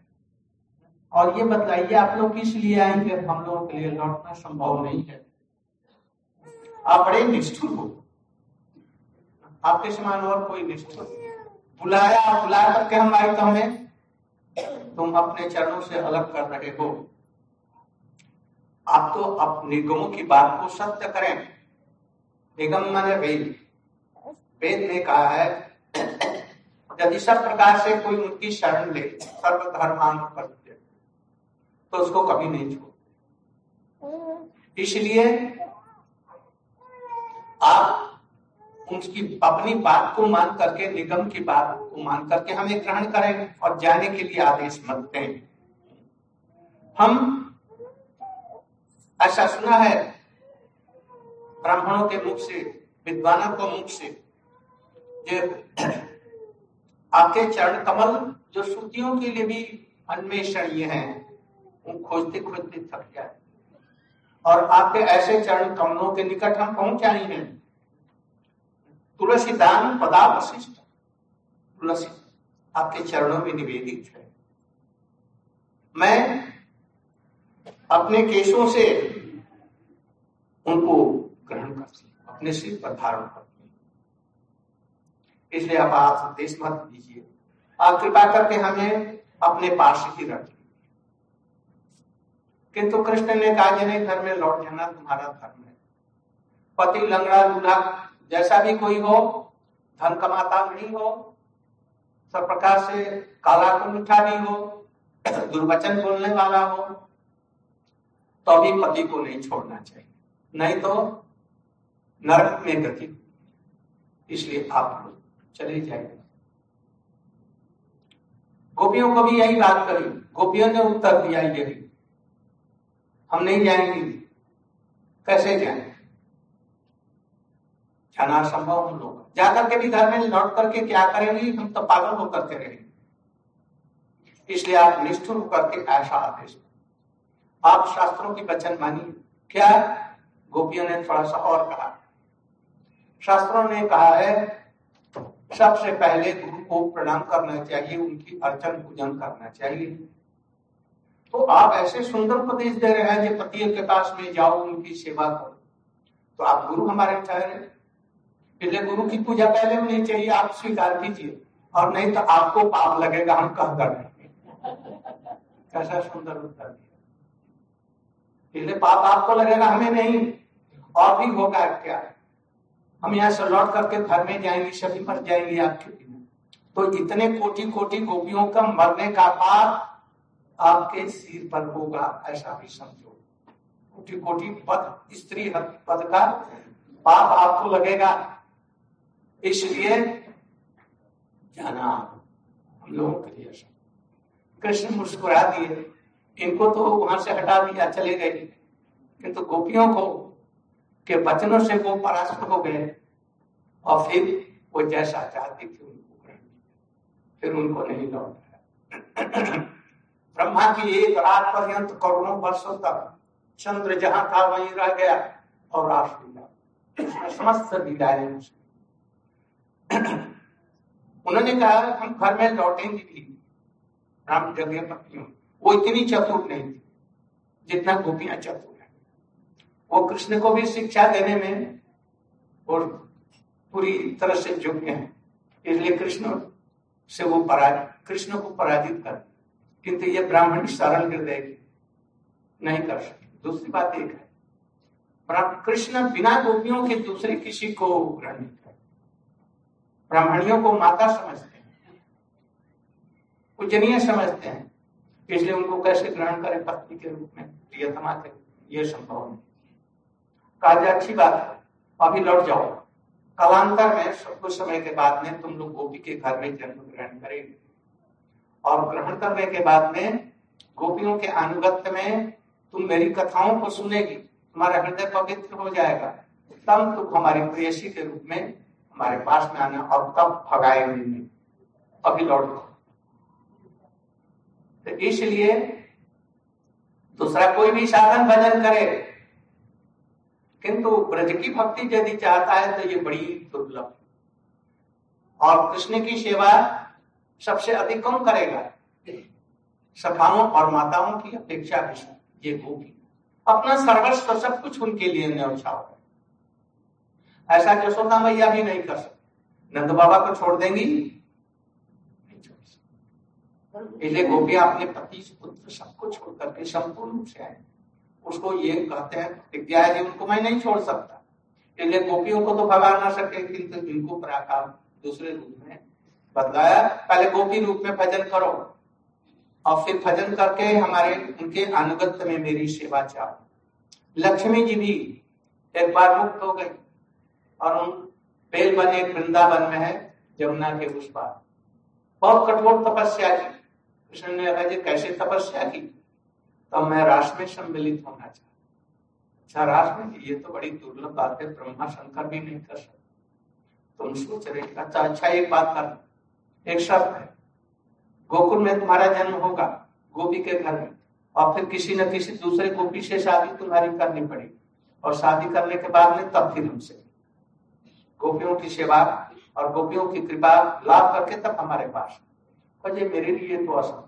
और ये बतलाइए आप लोग किस लिए आएंगे, हम लोगों के लिए लौटना संभव नहीं है, आप बड़े निष्ठुर हो, आपके समान और कोई निष्ठुर, बुलाया बुला करके हम आए तो हमें तुम अपने चरणों से अलग कर रहे हो, आप तो अपने निगमों की बात को सत्य करें। निगम माने वेद, वेद ने कहा है यदि सब प्रकार से कोई उनकी शरण ले सर्वधर्मानुपत्य तो उसको कभी नहीं छोड़ते, इसलिए आप उनकी अपनी बात को मान करके निगम की बात को मान करके हमें ग्रहण करें और जाने के लिए आदेश मत दें। हम ऐसा सुना है ब्राह्मणों के मुख से, विद्वानों के मुख से, जो आपके चरण कमल जो श्रुतियों के लिए भी अन्वेषणीय हैं, उन खोजते खोजते थक जाए और आपके ऐसे चरण कमलों के निकट हम पहुंच आए हैं। तुलसी दान पदा वशिष्ठ, तुलसी आपके चरणों में निवेदित है, मैं अपने केशों से उनको ग्रहण करती हूँ, अपने सिर पर धारण करती हूँ, इसलिए अब आप संदेश मत दीजिए, आप कृपा करके हमें अपने पास ही रखें। किंतु कृष्ण ने कहा जिन्हें घर में लौट जाना तुम्हारा धर्म है, पति लंगड़ा लूल्हा जैसा भी कोई हो, धन कमाता नहीं हो, सब प्रकार से काला को मीठा भी हो, दुर्वचन बोलने वाला हो, तो अभी पति को नहीं छोड़ना चाहिए, नहीं तो नरक में गति, इसलिए आप लोग चले जाइए। गोपियों को भी यही बात करी, गोपियों ने उत्तर दिया यही, हम नहीं जाएंगे, कैसे जाएंगे, जाना संभव हम लोग, जाकर के भी घर में लौट करके क्या करेंगे, हम तो पागल होकर के रहेंगे, इसलिए आप निष्ठुर होकर के ऐसा आदेश, आप शास्त्रों की वचन मानिए। क्या गोपियों ने थोड़ा सा और कहा, शास्त्रों ने कहा है सबसे पहले गुरु को प्रणाम करना चाहिए, उनकी अर्चन पूजन करना चाहिए, तो आप ऐसे सुंदर उपदेश दे रहे हैं कि पति के पास में जाओ उनकी सेवा करो, तो आप गुरु हमारे ठहरे, इसलिए गुरु की पूजा पहले होनी चाहिए, आप स्वीकार कीजिए, और नहीं तो आपको पाप लगेगा, हम कह कर कैसा सुंदर उत्तर दिया, इसलिए पाप आपको लगेगा हमें नहीं, और भी होगा क्या, हम यहाँ से लौट करके घर में जाएंगे, सभी मर जाएंगे आपके बिना, तो इतने कोटि कोटि गोपियों का मरने का पाप आपके सिर पर होगा, ऐसा भी समझो, कोटि कोटि पद स्त्री पद का पाप आपको लगेगा, इसलिए जाना हम लोगों के लिए। कृष्ण मुस्कुरा दिए, इनको तो वहां से हटा दिया, चले गए, किंतु गोपियों को के वचनों से वो परास्त हो गए और फिर वो जैसा चाहती थी उनको ग्रहण किया, फिर उनको नहीं लौटाया। ब्रह्मा की एक रात पर्यंत करोड़ों वर्षों तक चंद्र जहां था वहीं रह गया और राष्ट्रीय समस्त लीलाएं, उन्होंने कहा हम घर में लौटेंगे भी, राम जगह पत्नियों वो इतनी चतुर नहीं थी जितना गोपियां चतुर है, वो कृष्ण को भी शिक्षा देने में और पूरी तरह से जुटे हैं, इसलिए कृष्ण से वो पराजित कृष्ण को पराजित कर, किंतु ये ब्राह्मणी सरल हृदय की नहीं कर सकती। दूसरी बात एक है, कृष्ण बिना गोपियों के दूसरे किसी को ग्रहण नहीं करते, ब्राह्मणियों को माता समझते हैं, पूजनीय समझते हैं, इसलिए उनको कैसे ग्रहण करें पत्नी के रूप में, प्रियतमा के, ये संभव नहीं। कहा अच्छी बात है, अभी लौट जाओ, कालांतर में सब कुछ समय के बाद में तुम लोग गोपी के घर में जन्म ग्रहण करेंगे, और ग्रहण करने के बाद में गोपियों के अनुगत्य में तुम मेरी कथाओं को सुनेगी, तुम्हारा हृदय पवित्र हो जाएगा, तब तुम हमारी प्रेयसी के रूप में हमारे पास में आना, और तब भगाएंगे, अभी लौट जाओ। तो इसलिए दूसरा कोई भी साधन भजन करे, किंतु ब्रज की भक्ति यदि चाहता है तो ये बड़ी दुर्लभ, और कृष्ण की सेवा सबसे अधिक कौन करेगा? सखाओं और माताओं की अपेक्षा भी ये होगी, अपना सर्वस्व सब कुछ उनके लिए न्यौछावर है। ऐसा यशोदा मैया भी नहीं कर सकती, नंद बाबा को छोड़ देंगी, इसलिए गोपियां अपने पति पुत्र सबको छोड़ करके संपूर्ण रूप से आए, उसको ये कहते हैं प्रतिज्ञा है उनको मैं नहीं छोड़ सकता, इसलिए गोपियों को तो भगा ना सके, किंतु इनको पराकाम दूसरे रूप में बदलाया, पहले गोपी रूप में भजन करो और फिर भजन करके हमारे उनके अनुगत्य में मेरी सेवा चाहो। लक्ष्मी जी भी एक बार मुक्त हो गई और उन बेल बने वृंदावन में है यमुना के उस पार, बहुत कठोर तपस्या की, उसने कैसे तपस्या की, तो मैं रास में सम्मिलित होना चाहता। अच्छा रास में, ये तो बड़ी दुर्लभ बात है, ब्रह्मा शंकर भी नहीं कर सकते, तुम सोच रहे अच्छा अच्छा एक बात कर, एक शर्त है, गोकुल में तुम्हारा जन्म होगा गोपी के घर में, और फिर किसी न किसी दूसरे गोपी से शादी तुम्हारी करनी पड़ेगी, और शादी करने के बाद में तब फिर हमसे गोपियों की सेवा और गोपियों की कृपा लाभ करके तब हमारे पास, पर ये मेरे लिए तो असंभव,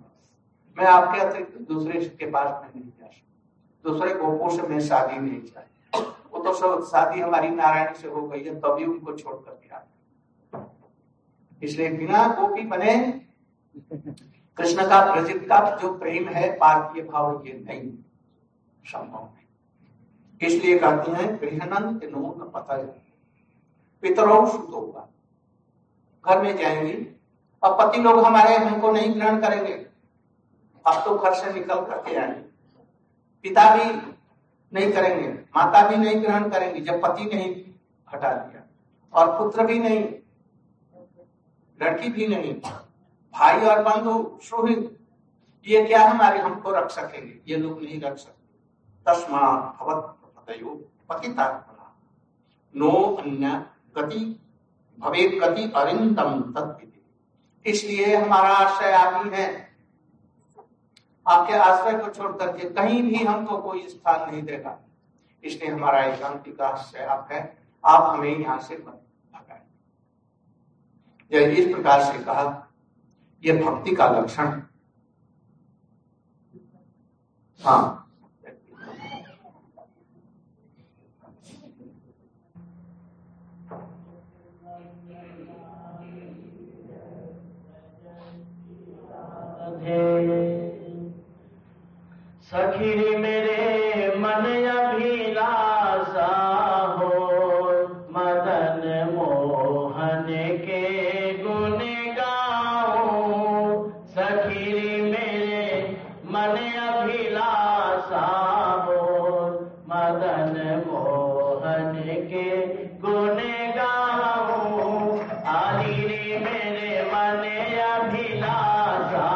मैं आपके अतिरिक्त दूसरे के पास में नहीं जा सकता, दूसरे गोपों से मैं शादी नहीं चाहिए, वो तो सब शादी हमारी नारायण से हो गई है, तभी उनको छोड़ करके आते, इसलिए बिना गोपी बने कृष्ण का ब्रज का जो प्रेम है पार्थिव भाव ये नहीं संभव है। इसलिए कहते हैं गृहनंद नून पता पितरों सुतो होगा, घर में जाएंगी अब पति लोग हमारे हमको नहीं ग्रहण करेंगे, अब तो घर से निकल करके आएंगे, पिता भी नहीं करेंगे, माता भी नहीं ग्रहण करेंगी, जब पति नहीं हटा दिया, और पुत्र भी नहीं, लड़की भी नहीं, भाई और बंधु सुहृद ये क्या हमारे हमको रख सकेंगे, ये लोग नहीं रख सकते। तस्मात् भवत्पतयो पतितात्मना नो अन्य गति भवे गति अरिंदम तद्विदि, इसलिए हमारा आश्रय आप ही है, आपके आश्रय को छोड़ करके कहीं भी हमको कोई स्थान नहीं देगा, इसलिए हमारा एकांतिक आश्रय आप है, आप हमें यहाँ से भगाएं। यह इस प्रकार से कहा, यह भक्ति का लक्षण। हाँ सखी मेरे मन अभिलाषा हो मदन मोहन के गुण गाओ, सखी मेरे मन अभिलाषा हो मदन मोहन के गुण गाओ, आली मेरे मन अभिलाषा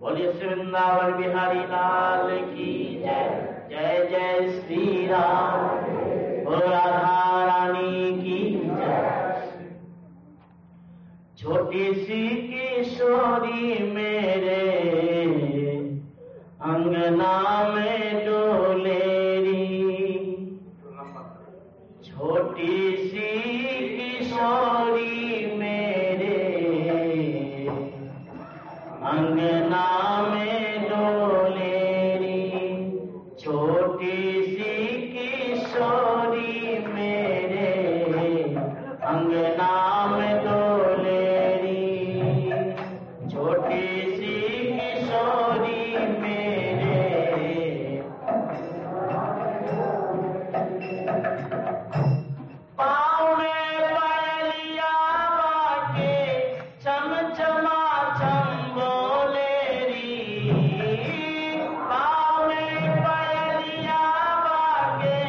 बोलिए वृंदावन बिहारी लाल की जय, जय जय श्री राम, राधा रानी की जय। छोटी सी किशोरी मेरे अंगना में डोलेरी, छोटी सी किशोरी मेरे अंगना में डोलेरी, छोटी सी किशोरी मेरे अंगना में डोलेरी, छोटी सी किशोरी मेरे। पाँव में पलिया के चम चमा चम बोलेरी, पाँव में पलिया के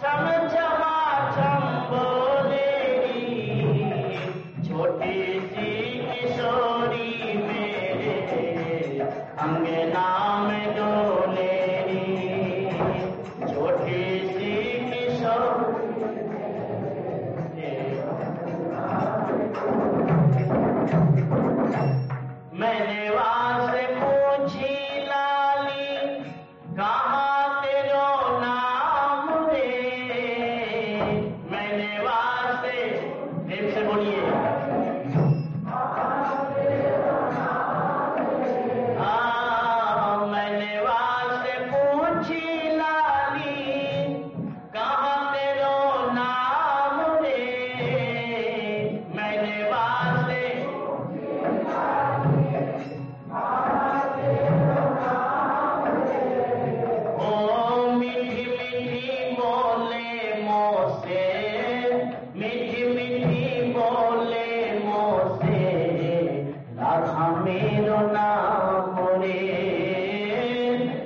चम चमा चम बोलेरी, छोटी सी किशोरी मेरे अंगना में डोलेरी, छोटी सी किशोरी। मैंने वहां से पूछी लाली कहाँ तेरो नाम रे, मैंने वहां से प्रेम से बोलिए हाँ, मैंने वहां से पूछी लाली कहाँ तेरो नाम रे, मैंने वहां से ओ मीठी मीठी बोले मोसे, मीठी मीठी बोले मोसे, राधा मेरो नाम रे,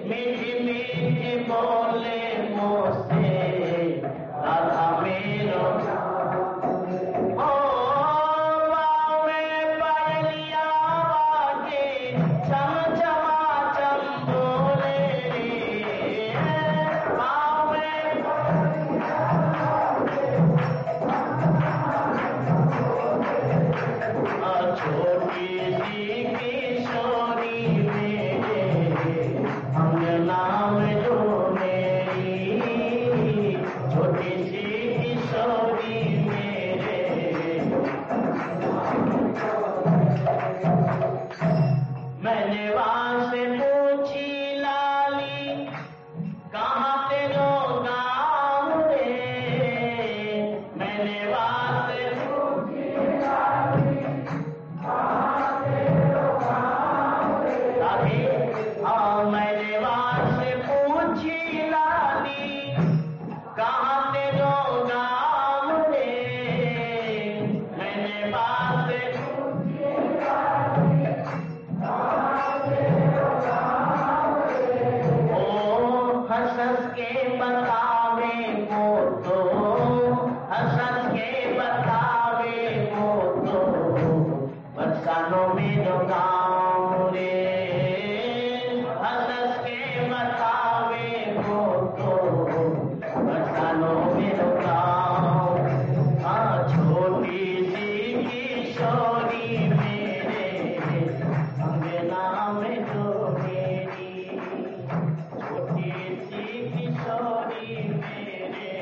मीठी मीठी बोले मोसे, राधा मेरो नाम। ओ बाँव में पलिया के चम चमा चम बोले रे, बाँव में छोटी सी किशोरी मेरे अंगना में डोलेरी, छोटी सी किशोरी मेरे। मैंने वहां से पूछी लाली कहाँ तेरो नाम रे, मैंने वहां से पूछी लाली राधे, हाँ मैंने वहां से पूछी लाली कहाँ तेरो नाम रे, मैंने वहां से पूछी लाली कहाँ तेरो नाम रे। ओ हंस हंस के बतावे वो तो, हंस हंस के बतावे वो तो, बरसानों में जो गाँव रे, हंस हंस के बतावे वो तो, बरसानों में जो गाँव। हाँ छोटी सी किशोरी मेरे अंगना में डोलेरी, छोटी सी किशोरी मेरे।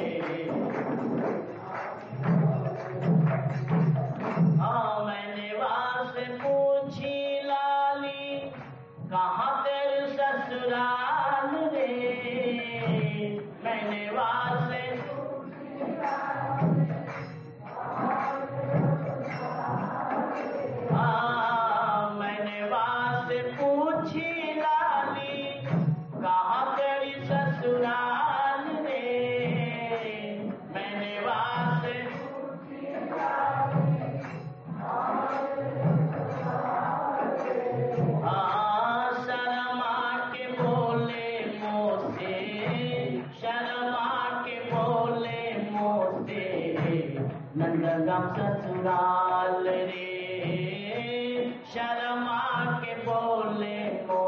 हाँ मैंने वहां से पूछी लाली कहाँ तेरे ससुराल रे, मैंने वहां से पूछी लाली कहाँ तेरे ससुराल रे। हाँ मैंने वहां से पूछी लाली कहाँ तेरी ससुराल रे, मैंने वहां से पूछी लाली हाँ शर्मा के बोले मोसे, शर्मा के बोले मोसे, नंदगांव ससुराल रे, शर्मा के बोले मोसे,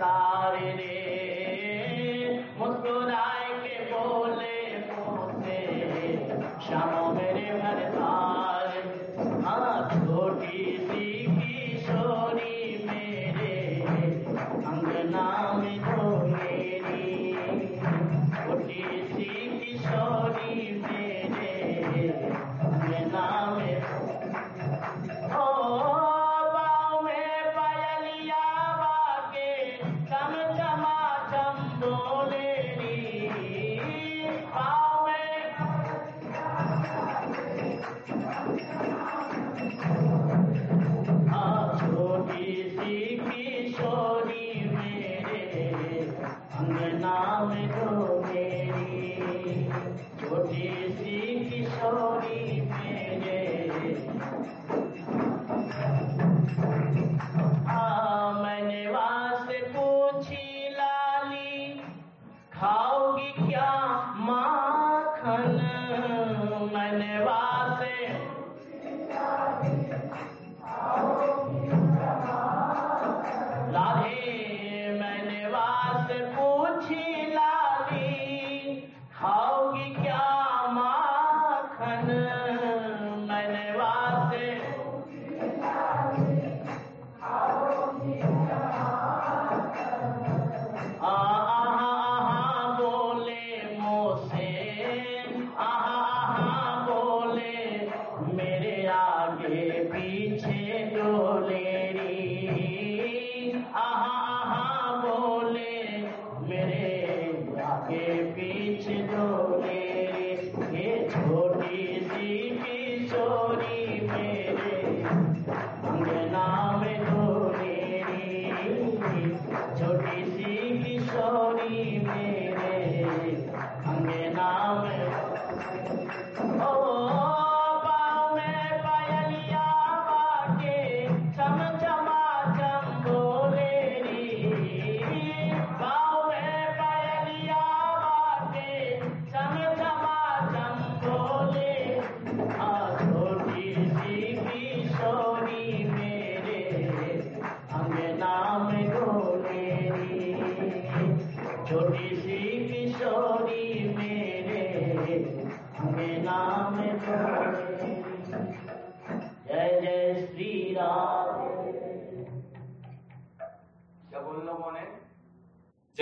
तारिणी मुस्कुराए के बोले बोले शामों मेरे भरतार हाँ छोटी सी किशोरी मेरे अंगना में तो मेरी छोटी सी किशोरी मेरे अंगना में ओ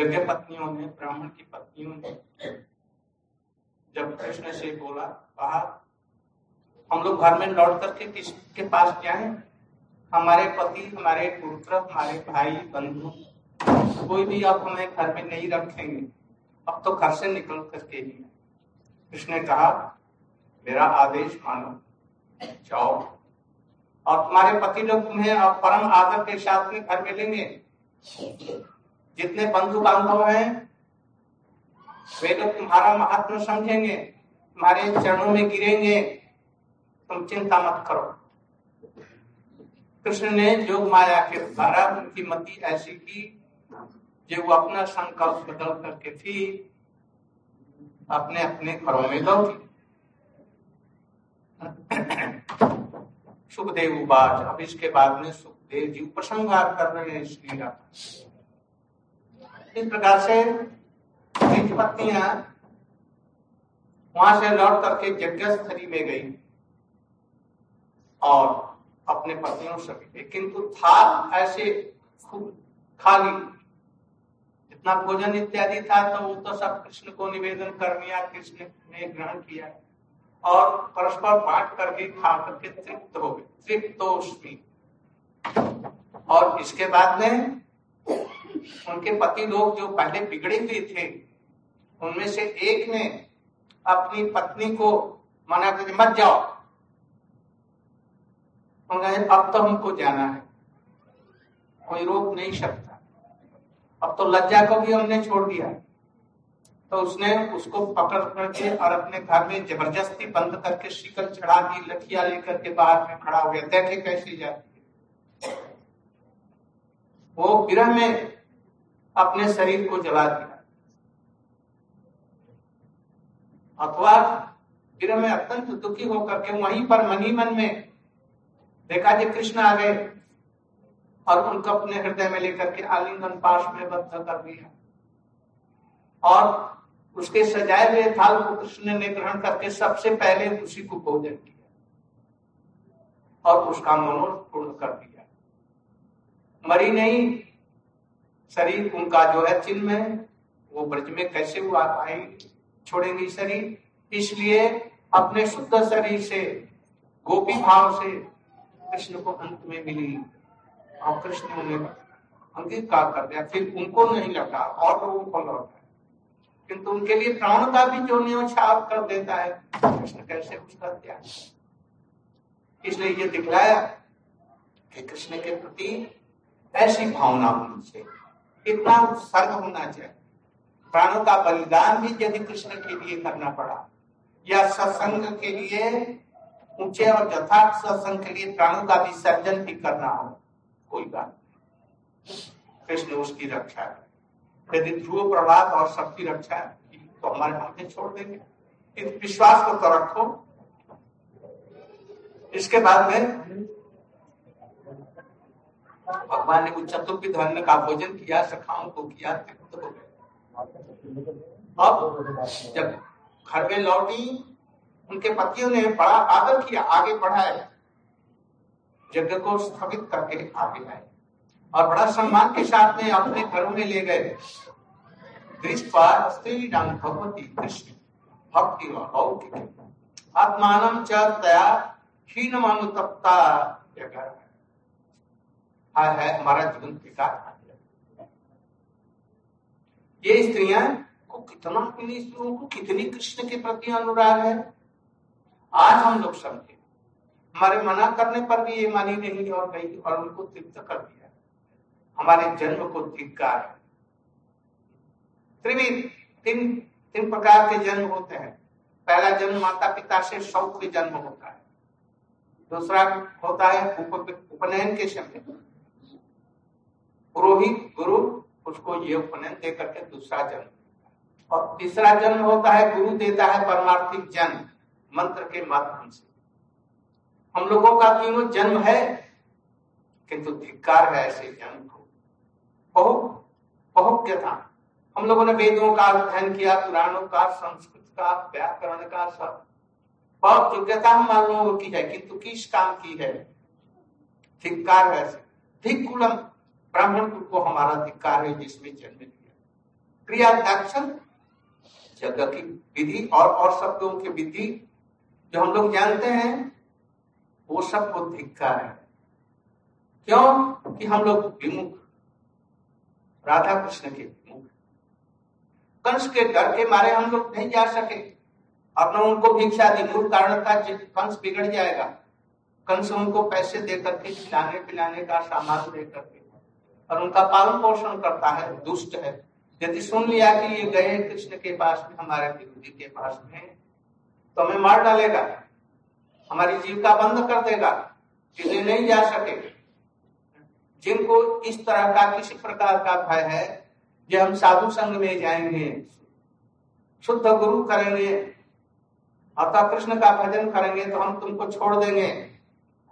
यज्ञ पत्नियों ने ब्राह्मण की पत्नियों ने जब कृष्ण से बोला कहा हम लोग घर में लौट करके किसके पास जाएं, हमारे पति हमारे पुत्र हमारे भाई बंधु कोई भी अब हमें घर में नहीं रखेंगे, अब तो घर से निकल करके ही। कृष्ण ने कहा मेरा आदेश मानो, जाओ और तुम्हारे पति लोग तुम्हें अब परम आदर के साथ में घर में लेंगे। जितने बंधु बांधव हैं वे लोग तुम्हारा महात्मा समझेंगे, तुम्हारे चरणों में गिरेंगे, तुम चिंता मत करो। कृष्ण ने योग माया के द्वारा उनकी मति ऐसी की जो वो अपना संकल्प बदल करके थी अपने अपने घरों में लौटी। सुखदेव उवाच, अब इसके बाद में सुखदेव जी उपसंहार कर रहे हैं श्री राधा। इस प्रकार से ब्रिज पत्नियां वहां से लौट करके यज्ञस्थली में गई और अपने पत्नियों से मिले, किंतु थाल ऐसे खूब खाली, जितना भोजन इत्यादि था तो वो तो सब कृष्ण को निवेदन कर दिया, कृष्ण ने ग्रहण किया और परस्पर बांट करके खा करके तृप्त हो गए, तृप्तोष्मी। और इसके बाद में उनके पति लोग जो पहले बिगड़े हुए थे उनमें से एक ने अपनी पत्नी को मना करके मत जाओ, उन्होंने अब तो हमको जाना है, कोई रोक नहीं सकता, अब तो लज्जा को भी हमने छोड़ दिया। तो उसने उसको पकड़ करके और अपने घर में जबरदस्ती बंद करके शिकल चढ़ा दी, लठिया लेकर के बाहर में खड़ा हो गया, देखे कैसे जाती है। वो विरह में अपने शरीर को जला दिया अथवा विरह में अत्यंत दुखी होकर के वहीं पर मन ही मन में देखा जी कृष्ण आ गए, और उनको अपने हृदय में लेकर के आलिंगन पाश में बद्ध कर दिया और उसके सजाए हुए थाल को कृष्ण ने ग्रहण करके सबसे पहले उसी को भोजन किया और उसका मनोरथ पूर्ण कर दिया। मरी नहीं, शरीर उनका जो है चिन्ह में, वो ब्रज में कैसे वो आएंगे, छोड़ेंगे शरीर। इसलिए अपने शुद्ध शरीर से गोपी भाव से कृष्ण को अंत में मिली और कृष्ण ने अंगीकार कर दिया। फिर उनको नहीं लगा और लोगों को लौटा, किंतु उनके लिए प्राण का भी जो न्योछावर कर देता है कृष्ण कैसे उसका त्याग। इसलिए ये दिखलाया कि कृष्ण के प्रति ऐसी भावना होनी चाहिए, इतना उत्सर्ग होना चाहिए। प्राणों का बलिदान भी यदि कृष्ण के लिए करना पड़ा या सत्संग के लिए ऊंचे और यथार्थ सत्संग के लिए प्राणों का विसर्जन भी करना हो, कोई बात नहीं, कृष्ण उसकी रक्षा है। यदि ध्रुव प्रहलाद और सबकी रक्षा है तो हमारे हाथ में छोड़ देंगे, इस विश्वास को तो रखो। इसके बाद में भगवान ने उस चतुर्विध अन्न का भोजन किया, सखाओं को किया, तृप्त हो गए। अब जब घर में लौटी उनके पतियों ने बड़ा आदर किया, आगे बढ़ाया, यज्ञ को स्थगित करके आगे आए और बड़ा सम्मान के साथ में अपने घरों में ले गए। दृश्य पर श्री राम भगवती कृष्ण भक्ति और आत्मान चया क्षीणमानुतप्ता जगह है हमारा जीवन विकार। ये स्त्रियां को कितना स्त्रियों को कितनी कृष्ण के प्रति अनुराग है, आज हम लोग समझे। हमारे मना करने पर भी ये मानी नहीं और गई और उनको तृप्त कर दिया। हमारे जन्म को धिक्कार है। त्रिविध तीन तीन प्रकार के जन्म होते हैं। पहला जन्म माता पिता से शौक जन्म होता है, दूसरा होता है उपनयन के समय, पुरोहित गुरु उसको ये उपनयन दे करके दूसरा जन्म, और तीसरा जन्म होता है गुरु देता है परमार्थिक जन्म मंत्र के माध्यम से। हम लोगों का तीनों जन्म है, किंतु धिक्कार है ऐसे जन्म को। बहुत बहुत क्या था, हम लोगों ने वेदों का अध्ययन किया, पुराणों का, संस्कृत का, व्याकरण का, सब बहुत योग्यता हमारे लोगों की है, किंतु किस काम की है, धिक्कार है। धिक्कुलम ब्राह्मण कुल को हमारा धिक्कार है जिसमें जन्म लिया। क्रिया दक्षण जगह की विधि और और शब्दों की विधि जो हम लोग जानते हैं वो सब को धिक्कार है, क्यों कि हम लोग विमुख, राधा कृष्ण के विमुख, कंस के डर के मारे हम लोग नहीं जा सके और न उनको भिक्षा दी। मूल कारण था कंस बिगड़ जाएगा, कंस उनको पैसे दे करके खिलाने पिलाने का सामान दे करके और उनका पालन पोषण करता है, दुष्ट है। यदि सुन लिया कि ये गए कृष्ण के पास में, हमारे विरोधी के पास में, तो हमें मार डालेगा, हमारी जीविका बंद कर देगा, किसी नहीं जा सकेंगे। जिनको इस तरह का किसी प्रकार का भय है, जो हम साधु संघ में जाएंगे, शुद्ध गुरु करेंगे, अतः कृष्ण का भजन करेंगे तो हम तुमको छोड़ देंगे,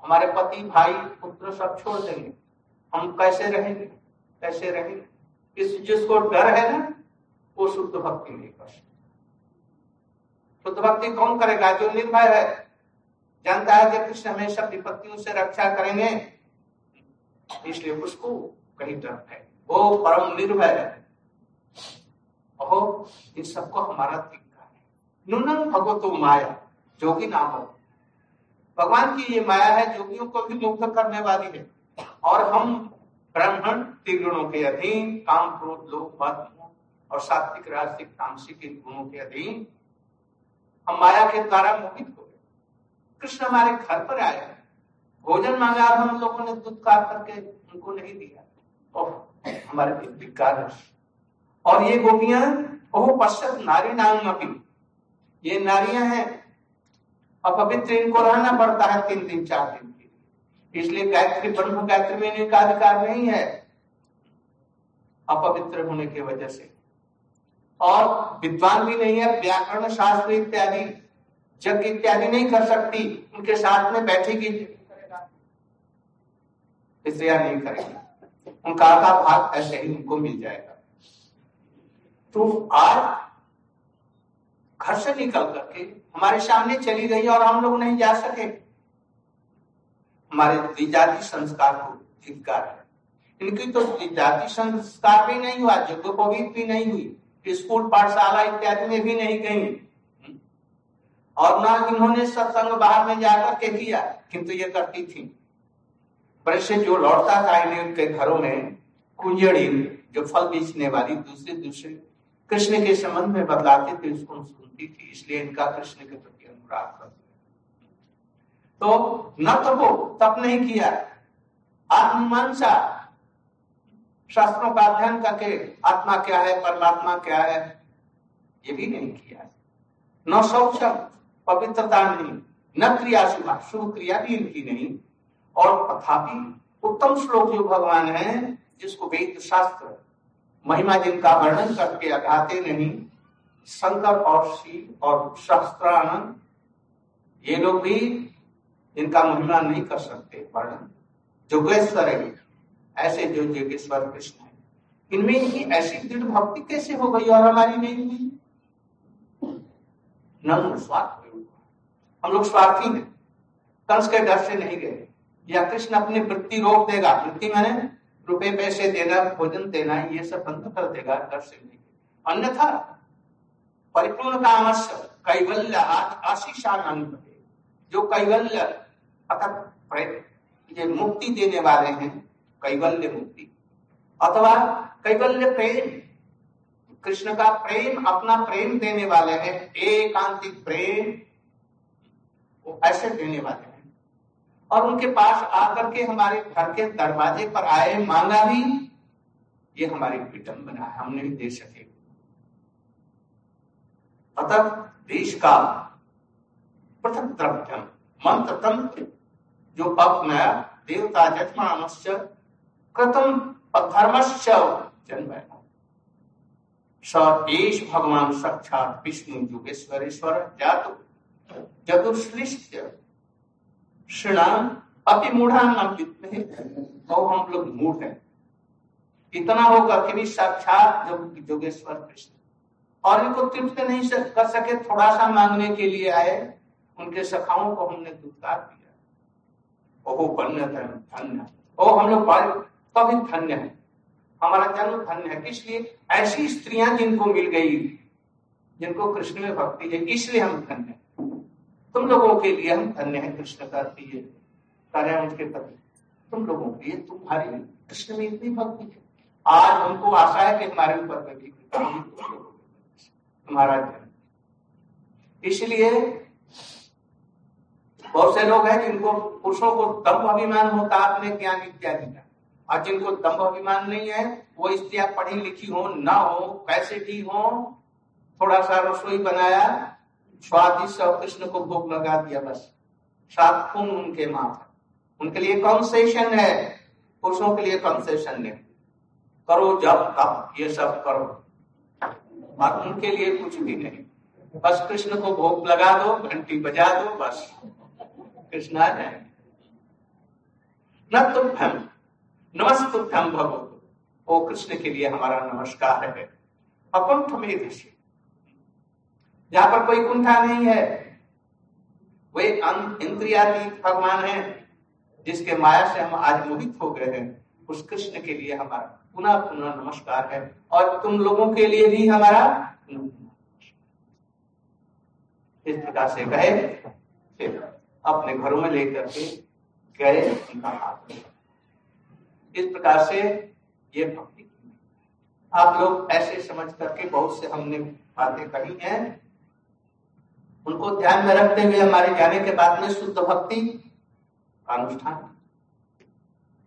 हमारे पति भाई पुत्र सब छोड़ देंगे, हम कैसे रहेंगे कैसे रहेंगे। इस जिसको डर है ना वो शुद्ध भक्ति नहीं कर सकता। शुद्ध भक्ति कौन करेगा, जो निर्भय है, जानता है कि कृष्ण हमेशा विपत्तियों से रक्षा करेंगे, इसलिए उसको कहीं डर है, वो परम निर्भय है। अहो इन सबको हमारा धिक्कार है। नूनम भगवतो माया जोगी ना हो, भगवान की ये माया है जोगियों को भी मुक्त करने वाली है और हम ब्राह्मण त्रिगुणों के अधीन, काम क्रोध लोभ मद और सात्विक राजसिक तामसिक इन गुणों के अधीन हम माया के द्वारा मोहित हो गए। कृष्ण हमारे घर पर आया, भोजन मांगा, हम लोगों ने दूध काट करके उनको नहीं दिया और हमारे धिक्कार है। और ये गोपियां बहु पश्चात नारी नाम अपनी, ये नारियां हैं, अपवित्र इनको रहना पड़ता है तीन दिन चार दिन, इसलिए गायत्री ब्रह्म गायत्री में इनका अधिकार नहीं है अपवित्र होने की वजह से। और विद्वान भी नहीं है, व्याकरण शास्त्र इत्यादि जग इत्यादि नहीं कर सकती, उनके साथ में बैठेगी स्त्रियां नहीं करेंगी, उनका आधा भाग ऐसे ही उनको मिल जाएगा। तो आज घर से निकल करके हमारे सामने चली गई और हम लोग नहीं जा सके। हमारे द्विजाति संस्कार को धिक्कार है। इनकी तो द्विजाति संस्कार भी नहीं हुआ, यज्ञोपवीत भी नहीं हुई, स्कूल पाठशाला इत्यादि में भी नहीं गई, और ना इन्होंने सत्संग बाहर में जाकर के किया, किंतु ये करती थी। पर से जो लौटता था इनके घरों में कुंजड़ी जो फल बेचने वाली दूसरे दूसरे कृष्ण के संबंध में बतलाते थे उसको सुनती थी, इसलिए इनका कृष्ण के प्रति अनुराग था। तो न तो वो तप नहीं किया, आत्ममनसा शास्त्रों का अध्ययन करके आत्मा क्या है परमात्मा क्या है ये भी नहीं किया, न शौचम पवित्रता नहीं, न क्रिया शुभ शुभ क्रिया भी इनकी नहीं। और तथापि उत्तम श्लोक जो भगवान है जिसको वेद शास्त्र महिमा जिनका वर्णन करके अघाते नहीं, शंकर और शिव और शास्त्रानंद ये लोग भी इनका महिमा नहीं कर सकते वर्णन। जोगेश्वर है ऐसे जो जोगेश्वर कृष्ण है, इनमें ही ऐसी दृढ़ भक्ति कैसे हो गई और हमारी नहीं हुई? स्वार्थ हम लोग स्वार्थी हैं, कंस के डर से नहीं गए, या कृष्ण अपनी वृत्ति रोक देगा, वृत्ति माने रुपए पैसे देना भोजन देना ये सब बंद कर देगा, डर से नहीं। अन्यथा परिपूर्ण कामस्य कैवल्य आशीषानंद जो कैवल्य अर्थात ये मुक्ति देने वाले हैं, कैवल्य मुक्ति अथवा कैवल्य प्रेम कृष्ण का प्रेम अपना प्रेम देने वाले हैं, एकांतिक प्रेम वो ऐसे देने वाले हैं। और उनके पास आकर के हमारे घर के दरवाजे पर आए, मांगा भी, ये हमारी पिटन बना है, हम नहीं दे सके। अतः देश का पृथक द्रव्य मंत्र तंत्र जो पप में देवता जन्मानस्य कृतम अधर्मस्य जन्म है सदेश भगवान साक्षात विष्णु युगेश्वरेश्वर जातु चतुर्श्लिष्ट श्रीणाम अति मूढ़ान में। तो हम लोग मूढ़ हैं, इतना होगा कि भी साक्षात योगेश्वर कृष्ण और इनको तृप्त नहीं कर सके, थोड़ा सा मांगने के लिए आए, उनके सखाओं को हमने दुत्कार दिया। ओहो धन्य धन्य, ओ हम लोग तभी धन्य है, हमारा जन्म धन्य है। इसलिए ऐसी स्त्रियां जिनको मिल गई, जिनको कृष्ण में भक्ति है, इसलिए हम धन्य हैं। तुम लोगों के लिए हम धन्य हैं, कृष्ण का प्रिय कार्य उनके प्रति तुम लोगों के लिए, तुम्हारी कृष्ण में इतनी भक्ति है। आज हमको आशा है कि हमारे ऊपर में भी तुम्हारा जन्म। इसलिए बहुत से लोग हैं जिनको पुरुषों को दम्भ अभिमान होता अपने ज्ञान इत्यादि का, और जिनको दम्भ अभिमान नहीं है वो स्त्रियां पढ़ी लिखी हो ना हो, कैसे भी हो, थोड़ा सा रसोई बनाया, स्वादिष्ट और कृष्ण को भोग लगा दिया, बस सात खून उनके माथा। उनके लिए कंसेशन है, पुरुषों के लिए कंसेशन है, करो जब तब ये सब करो, और उनके लिए कुछ भी नहीं, बस कृष्ण को भोग लगा दो, घंटी बजा दो, बस कृष्ण आ जाए। न तुम हम नमस्तुभ्यं भगवतो, ओ कृष्ण के लिए हमारा नमस्कार है। अकुंठ मेध से जहां पर कोई कुंठा नहीं है, वे इंद्रियातीत भगवान है जिसके माया से हम आज मोहित हो गए हैं, उस कृष्ण के लिए हमारा पुनः पुनः नमस्कार है। और तुम लोगों के लिए भी हमारा इस प्रकार से गए, अपने घरों में लेकर के गए उनका हाथ। इस प्रकार से ये भक्ति आप लोग ऐसे समझ करके बहुत से हमने बातें कही हैं, उनको ध्यान में रखते हुए हमारे जाने के बाद में शुद्ध भक्ति अनुष्ठान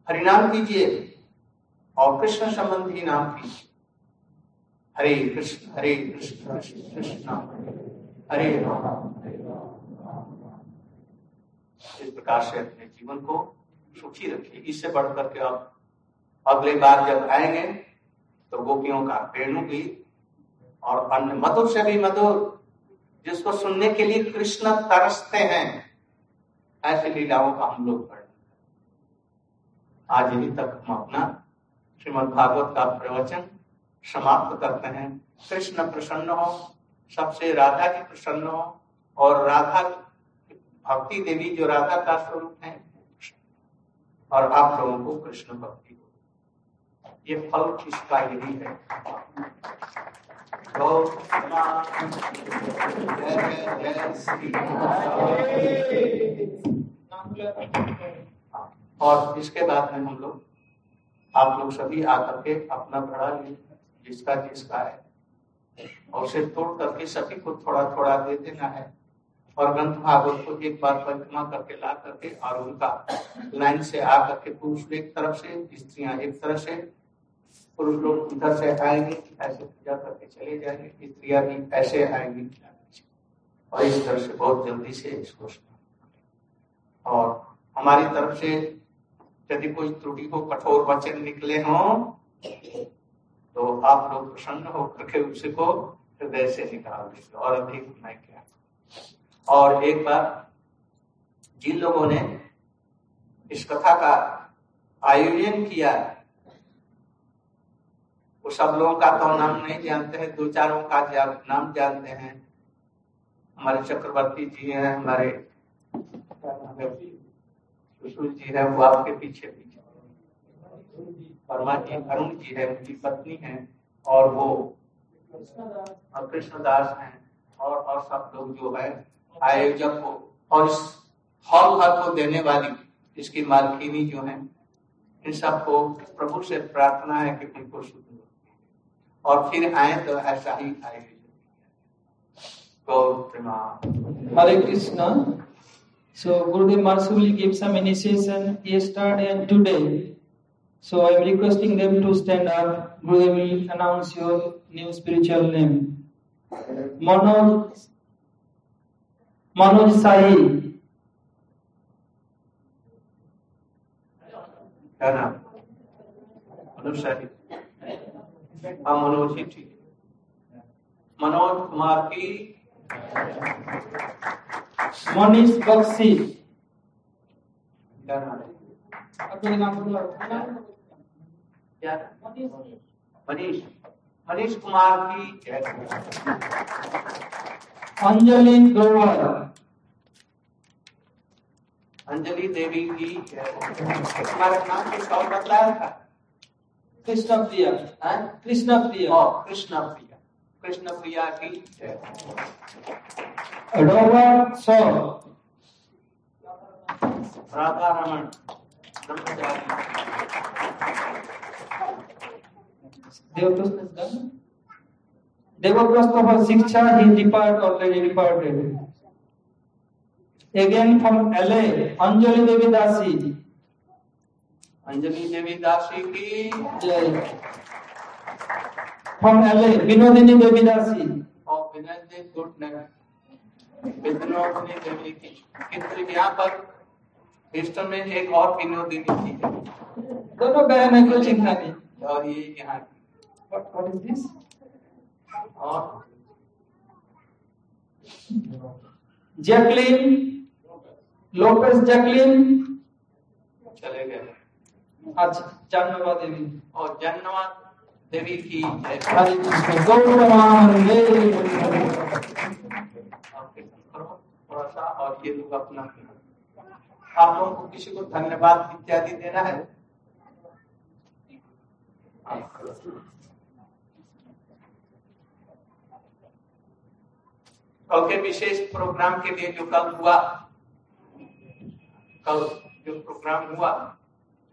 हरिनाम कीजिए और कृष्ण संबंधी नाम कीजिए। हरे कृष्ण हरे कृष्ण कृष्ण कृष्ण हरे राम हरे राम। इस प्रकार से अपने जीवन को सुखी रखिए। इससे बढ़ करके आप अगले बार जब आएंगे तो गोपियों का प्रेरणु भी और अन्य मधुर से भी मधुर जिसको सुनने के लिए कृष्ण तरसते हैं ऐसी लीलाओं का हम लोग पढ़ें। आज यहीं तक हम अपना श्रीमद् भागवत का प्रवचन समाप्त करते हैं। कृष्ण प्रसन्न हो, सबसे राधा की प्रसन्न हो, और राधा भक्ति देवी जो राधा का स्वरूप है, और आप लोगों को कृष्ण भक्ति हो, ये फल इसका यही है। तो और इसके बाद में हम लोग आप लोग सभी आकर के अपना भरा लिए जिसका जिसका है, और उसे तोड़ करके सभी को थोड़ा थोड़ा दे देना है, और ग्रंथ भागवत को एक बार परिक्रमा करके ला करके, और उनका लाइन से आ करके पुरुष एक तरफ से, स्त्रियां एक तरफ से, पुरुष लोग इधर से आएंगे, ऐसे पूजा करके चले जाएंगे, स्त्रियां भी ऐसे आएंगी, और इस तरह से बहुत जल्दी से इसको। और हमारी तरफ से यदि कोई त्रुटि को कठोर वचन निकले हों तो आप लोग प्रसन्न होकर के उसको हृदय से निकाल देंगे, और अधिक नहीं किया। और एक बार जिन लोगों ने इस कथा का आयोजन किया, वो सब लोगों का तो नाम नहीं जानते हैं, दो चारों का नाम जानते हैं। हमारे चक्रवर्ती जी हैं, हमारे सुशील जी है, वो आपके पीछे पीछे वर्मा जी, अरुण जी है, उनकी पत्नी है, और वो कृष्णदास हैं, और और सब लोग जो है आयोजक को और इस हॉल घर को देने वाली इसकी मालकिनी जो है, इन सबको प्रभु से प्रार्थना है कि उनको सुधरो, और फिर आए तो ऐसा ही आयोजन। गौर प्रणाम। हरे Krishna. So Gurudev mercifully gives some initiation yesterday and today. So I am requesting them to stand up. Gurudev will announce your new spiritual name. Manoj, Manoj Sai. क्या नाम? मनोज साई। हाँ, मनोज जी ठीक है। मनोज कुमार की। मनीष बक्सी। क्या नाम है? अपने नाम बोलो। क्या? मनीष मनीष कुमार की। अंजलि ग्रोवर। अंजलि देवी की। तुम्हारा नाम किस और बताया था? कृष्णप्रिया। हाँ, कृष्णप्रिया। ओ कृष्णप्रिया, कृष्णप्रिया की जय। रॉबर्ट सौ। राधा रमन। देवप्रस्थ for शिक्षा, he departed already departed. Again from L A, Anjali Devi Dasi. Anjali Devi Dasi की जय। From L A, Vinodini Devi Dasi. Oh, Vinodini, good name. Vinodini Devi की। किंतु यहाँ पर हिस्ट्री में एक और विनोदिनी थी। दोनों बहन है, कोई चिंता नहीं। और ये यहाँ की। What What is this? और जैकलिन लोपेस। जैकलिन चले गए। अच्छा, जन्नवा देवी। और जन्नवा देवी की जय। थोड़ा सा और ये लोग अपना। आप लोगों को किसी को धन्यवाद इत्यादि देना है? ओके, विशेष प्रोग्राम के लिए जो कल हुआ, कल जो प्रोग्राम हुआ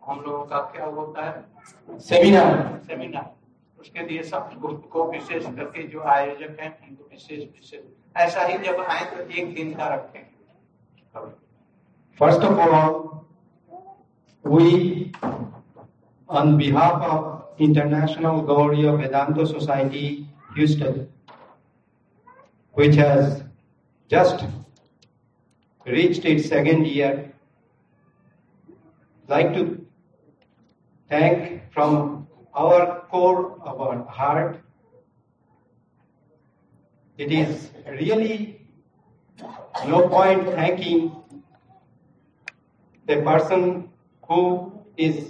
हम लोगों का, क्या होता है सेमिनार, सेमिनार उसके लिए सब ग्रुप को विशेष करके जो आयोजक हैं उनको विशेष विशेष ऐसा ही जब आए तो एक दिन का रखें। First of all we on behalf of international Gaudiya Vedanta society Houston which has just reached its second year like to thank from our core of our heart. It is really no point thanking the person who is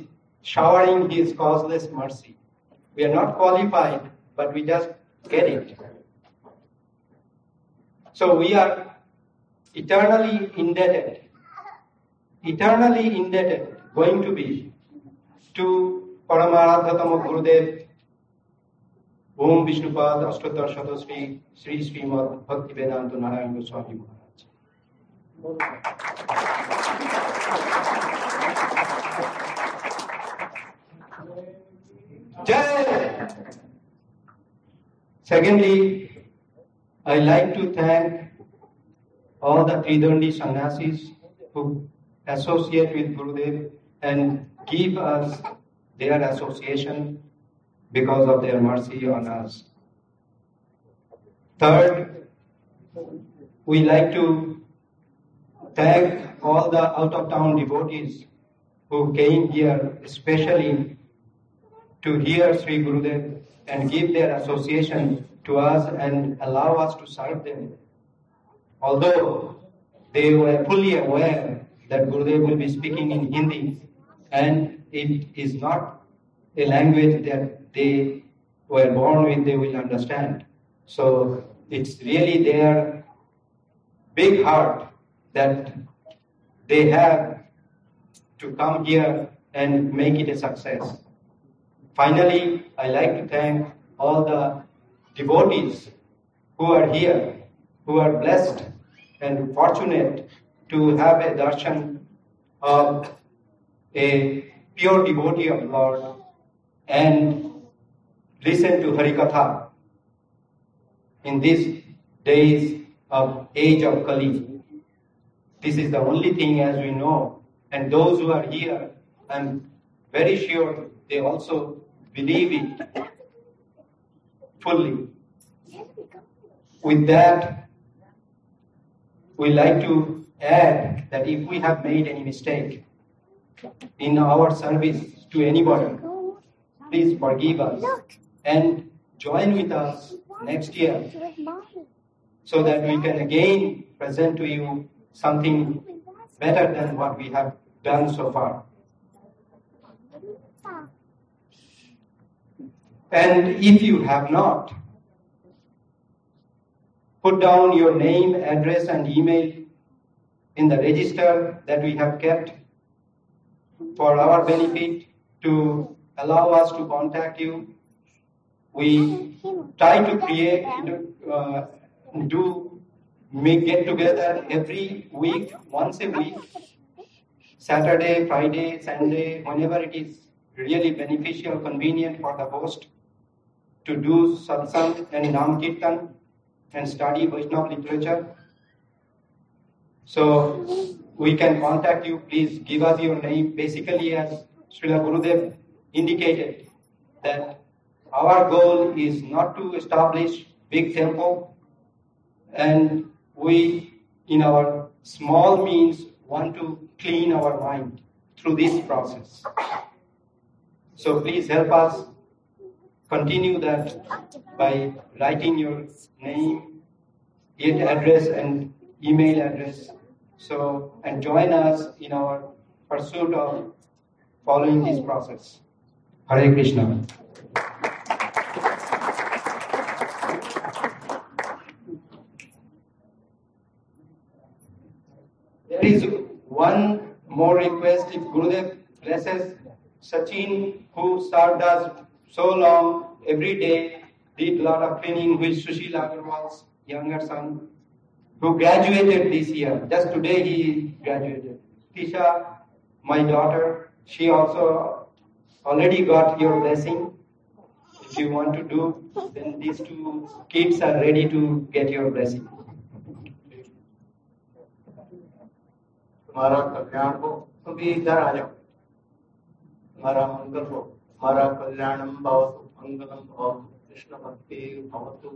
showering His causeless mercy. We are not qualified, but we just get it. So we are eternally indebted, eternally indebted, going to be, to Paramaradhatama Gurudev, Om Vishnupad Ashtotar Shatosri, Sri Srimad Bhakti Vedanta Narayana Swami Maharaj. Jai! Secondly, I like to thank all the Tridandi Sannyasis who associate with Gurudev and give us their association because of their mercy on us. Third, we like to thank all the out-of-town devotees who came here especially to hear Sri Gurudev and give their association to us and allow us to serve them. Although they were fully aware that Gurudev will be speaking in Hindi and it is not a language that they were born with, they will understand. So it's really their big heart that they have to come here and make it a success. Finally, I like to thank all the devotees who are here, who are blessed and fortunate to have a darshan of a pure devotee of Lord and listen to Harikatha in these days of age of Kali. This is the only thing as we know, and those who are here, I am very sure they also believe it fully. With that, we like to add that if we have made any mistake in our service to anybody, please forgive us and join with us next year so that we can again present to you something better than what we have done so far. And if you have not, put down your name, address and email in the register that we have kept for our benefit to allow us to contact you. We try to create, uh, do make get together every week, once a week, Saturday, Friday, Sunday, whenever it is really beneficial, convenient for the host, to do satsang and Nam Kirtan and study Vaishnava literature. So we can contact you. Please give us your name. Basically, as Srila Gurudev indicated, that our goal is not to establish big temple, and we in our small means want to clean our mind through this process. So please help us continue that by writing your name, address and email address. So, and join us in our pursuit of following this process. Hare Krishna. There is one more request. If Gurudev blesses Sachin, who served us so long, every day, did a lot of training with Sushil Agarwal's younger son, who graduated this year. Just today he graduated. Tisha, my daughter, she also already got your blessing. If you want to do, then these two kids are ready to get your blessing. हमारा कल्याण हो, तुम इधर आ जाओ. हमारा मंगल हो, हमारा कल्याणम भवतु, मंगलम भवतु, कृष्ण भक्ति भवतु,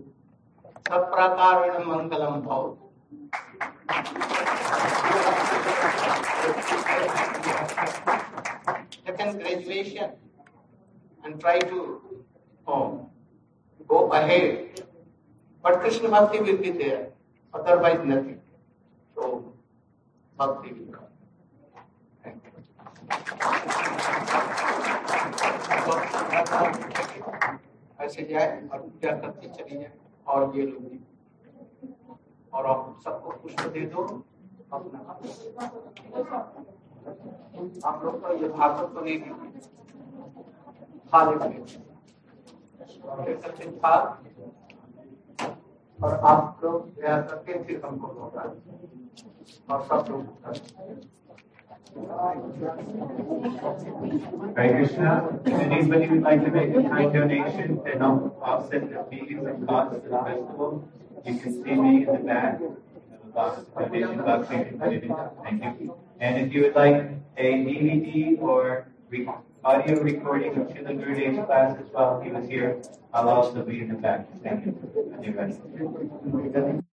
सब प्रकारेण मंगलम भवतु. Second graduation and try to oh, go ahead. But Krishna Bhakti will be there, otherwise nothing. So, Bhakti will come. Thank you. ऐसे जाए और पूजा करती चली जाए। और ये लोग और आप सबको पुष्प दे दो अपना। आप लोग का ये भागवत को नहीं खा और आप लोग प्रयास करके फिर हमको होगा और सब लोग। Hare Krishna, anybody would like to make a kind donation to help offset the fees and costs of the festival? You can see me in the back. Donation box you can put it in. Thank you. And if you would like a D V D or re- audio recording of Srila Gurudev's classes while he was here, I'll also be in the back. Thank you. Thank you.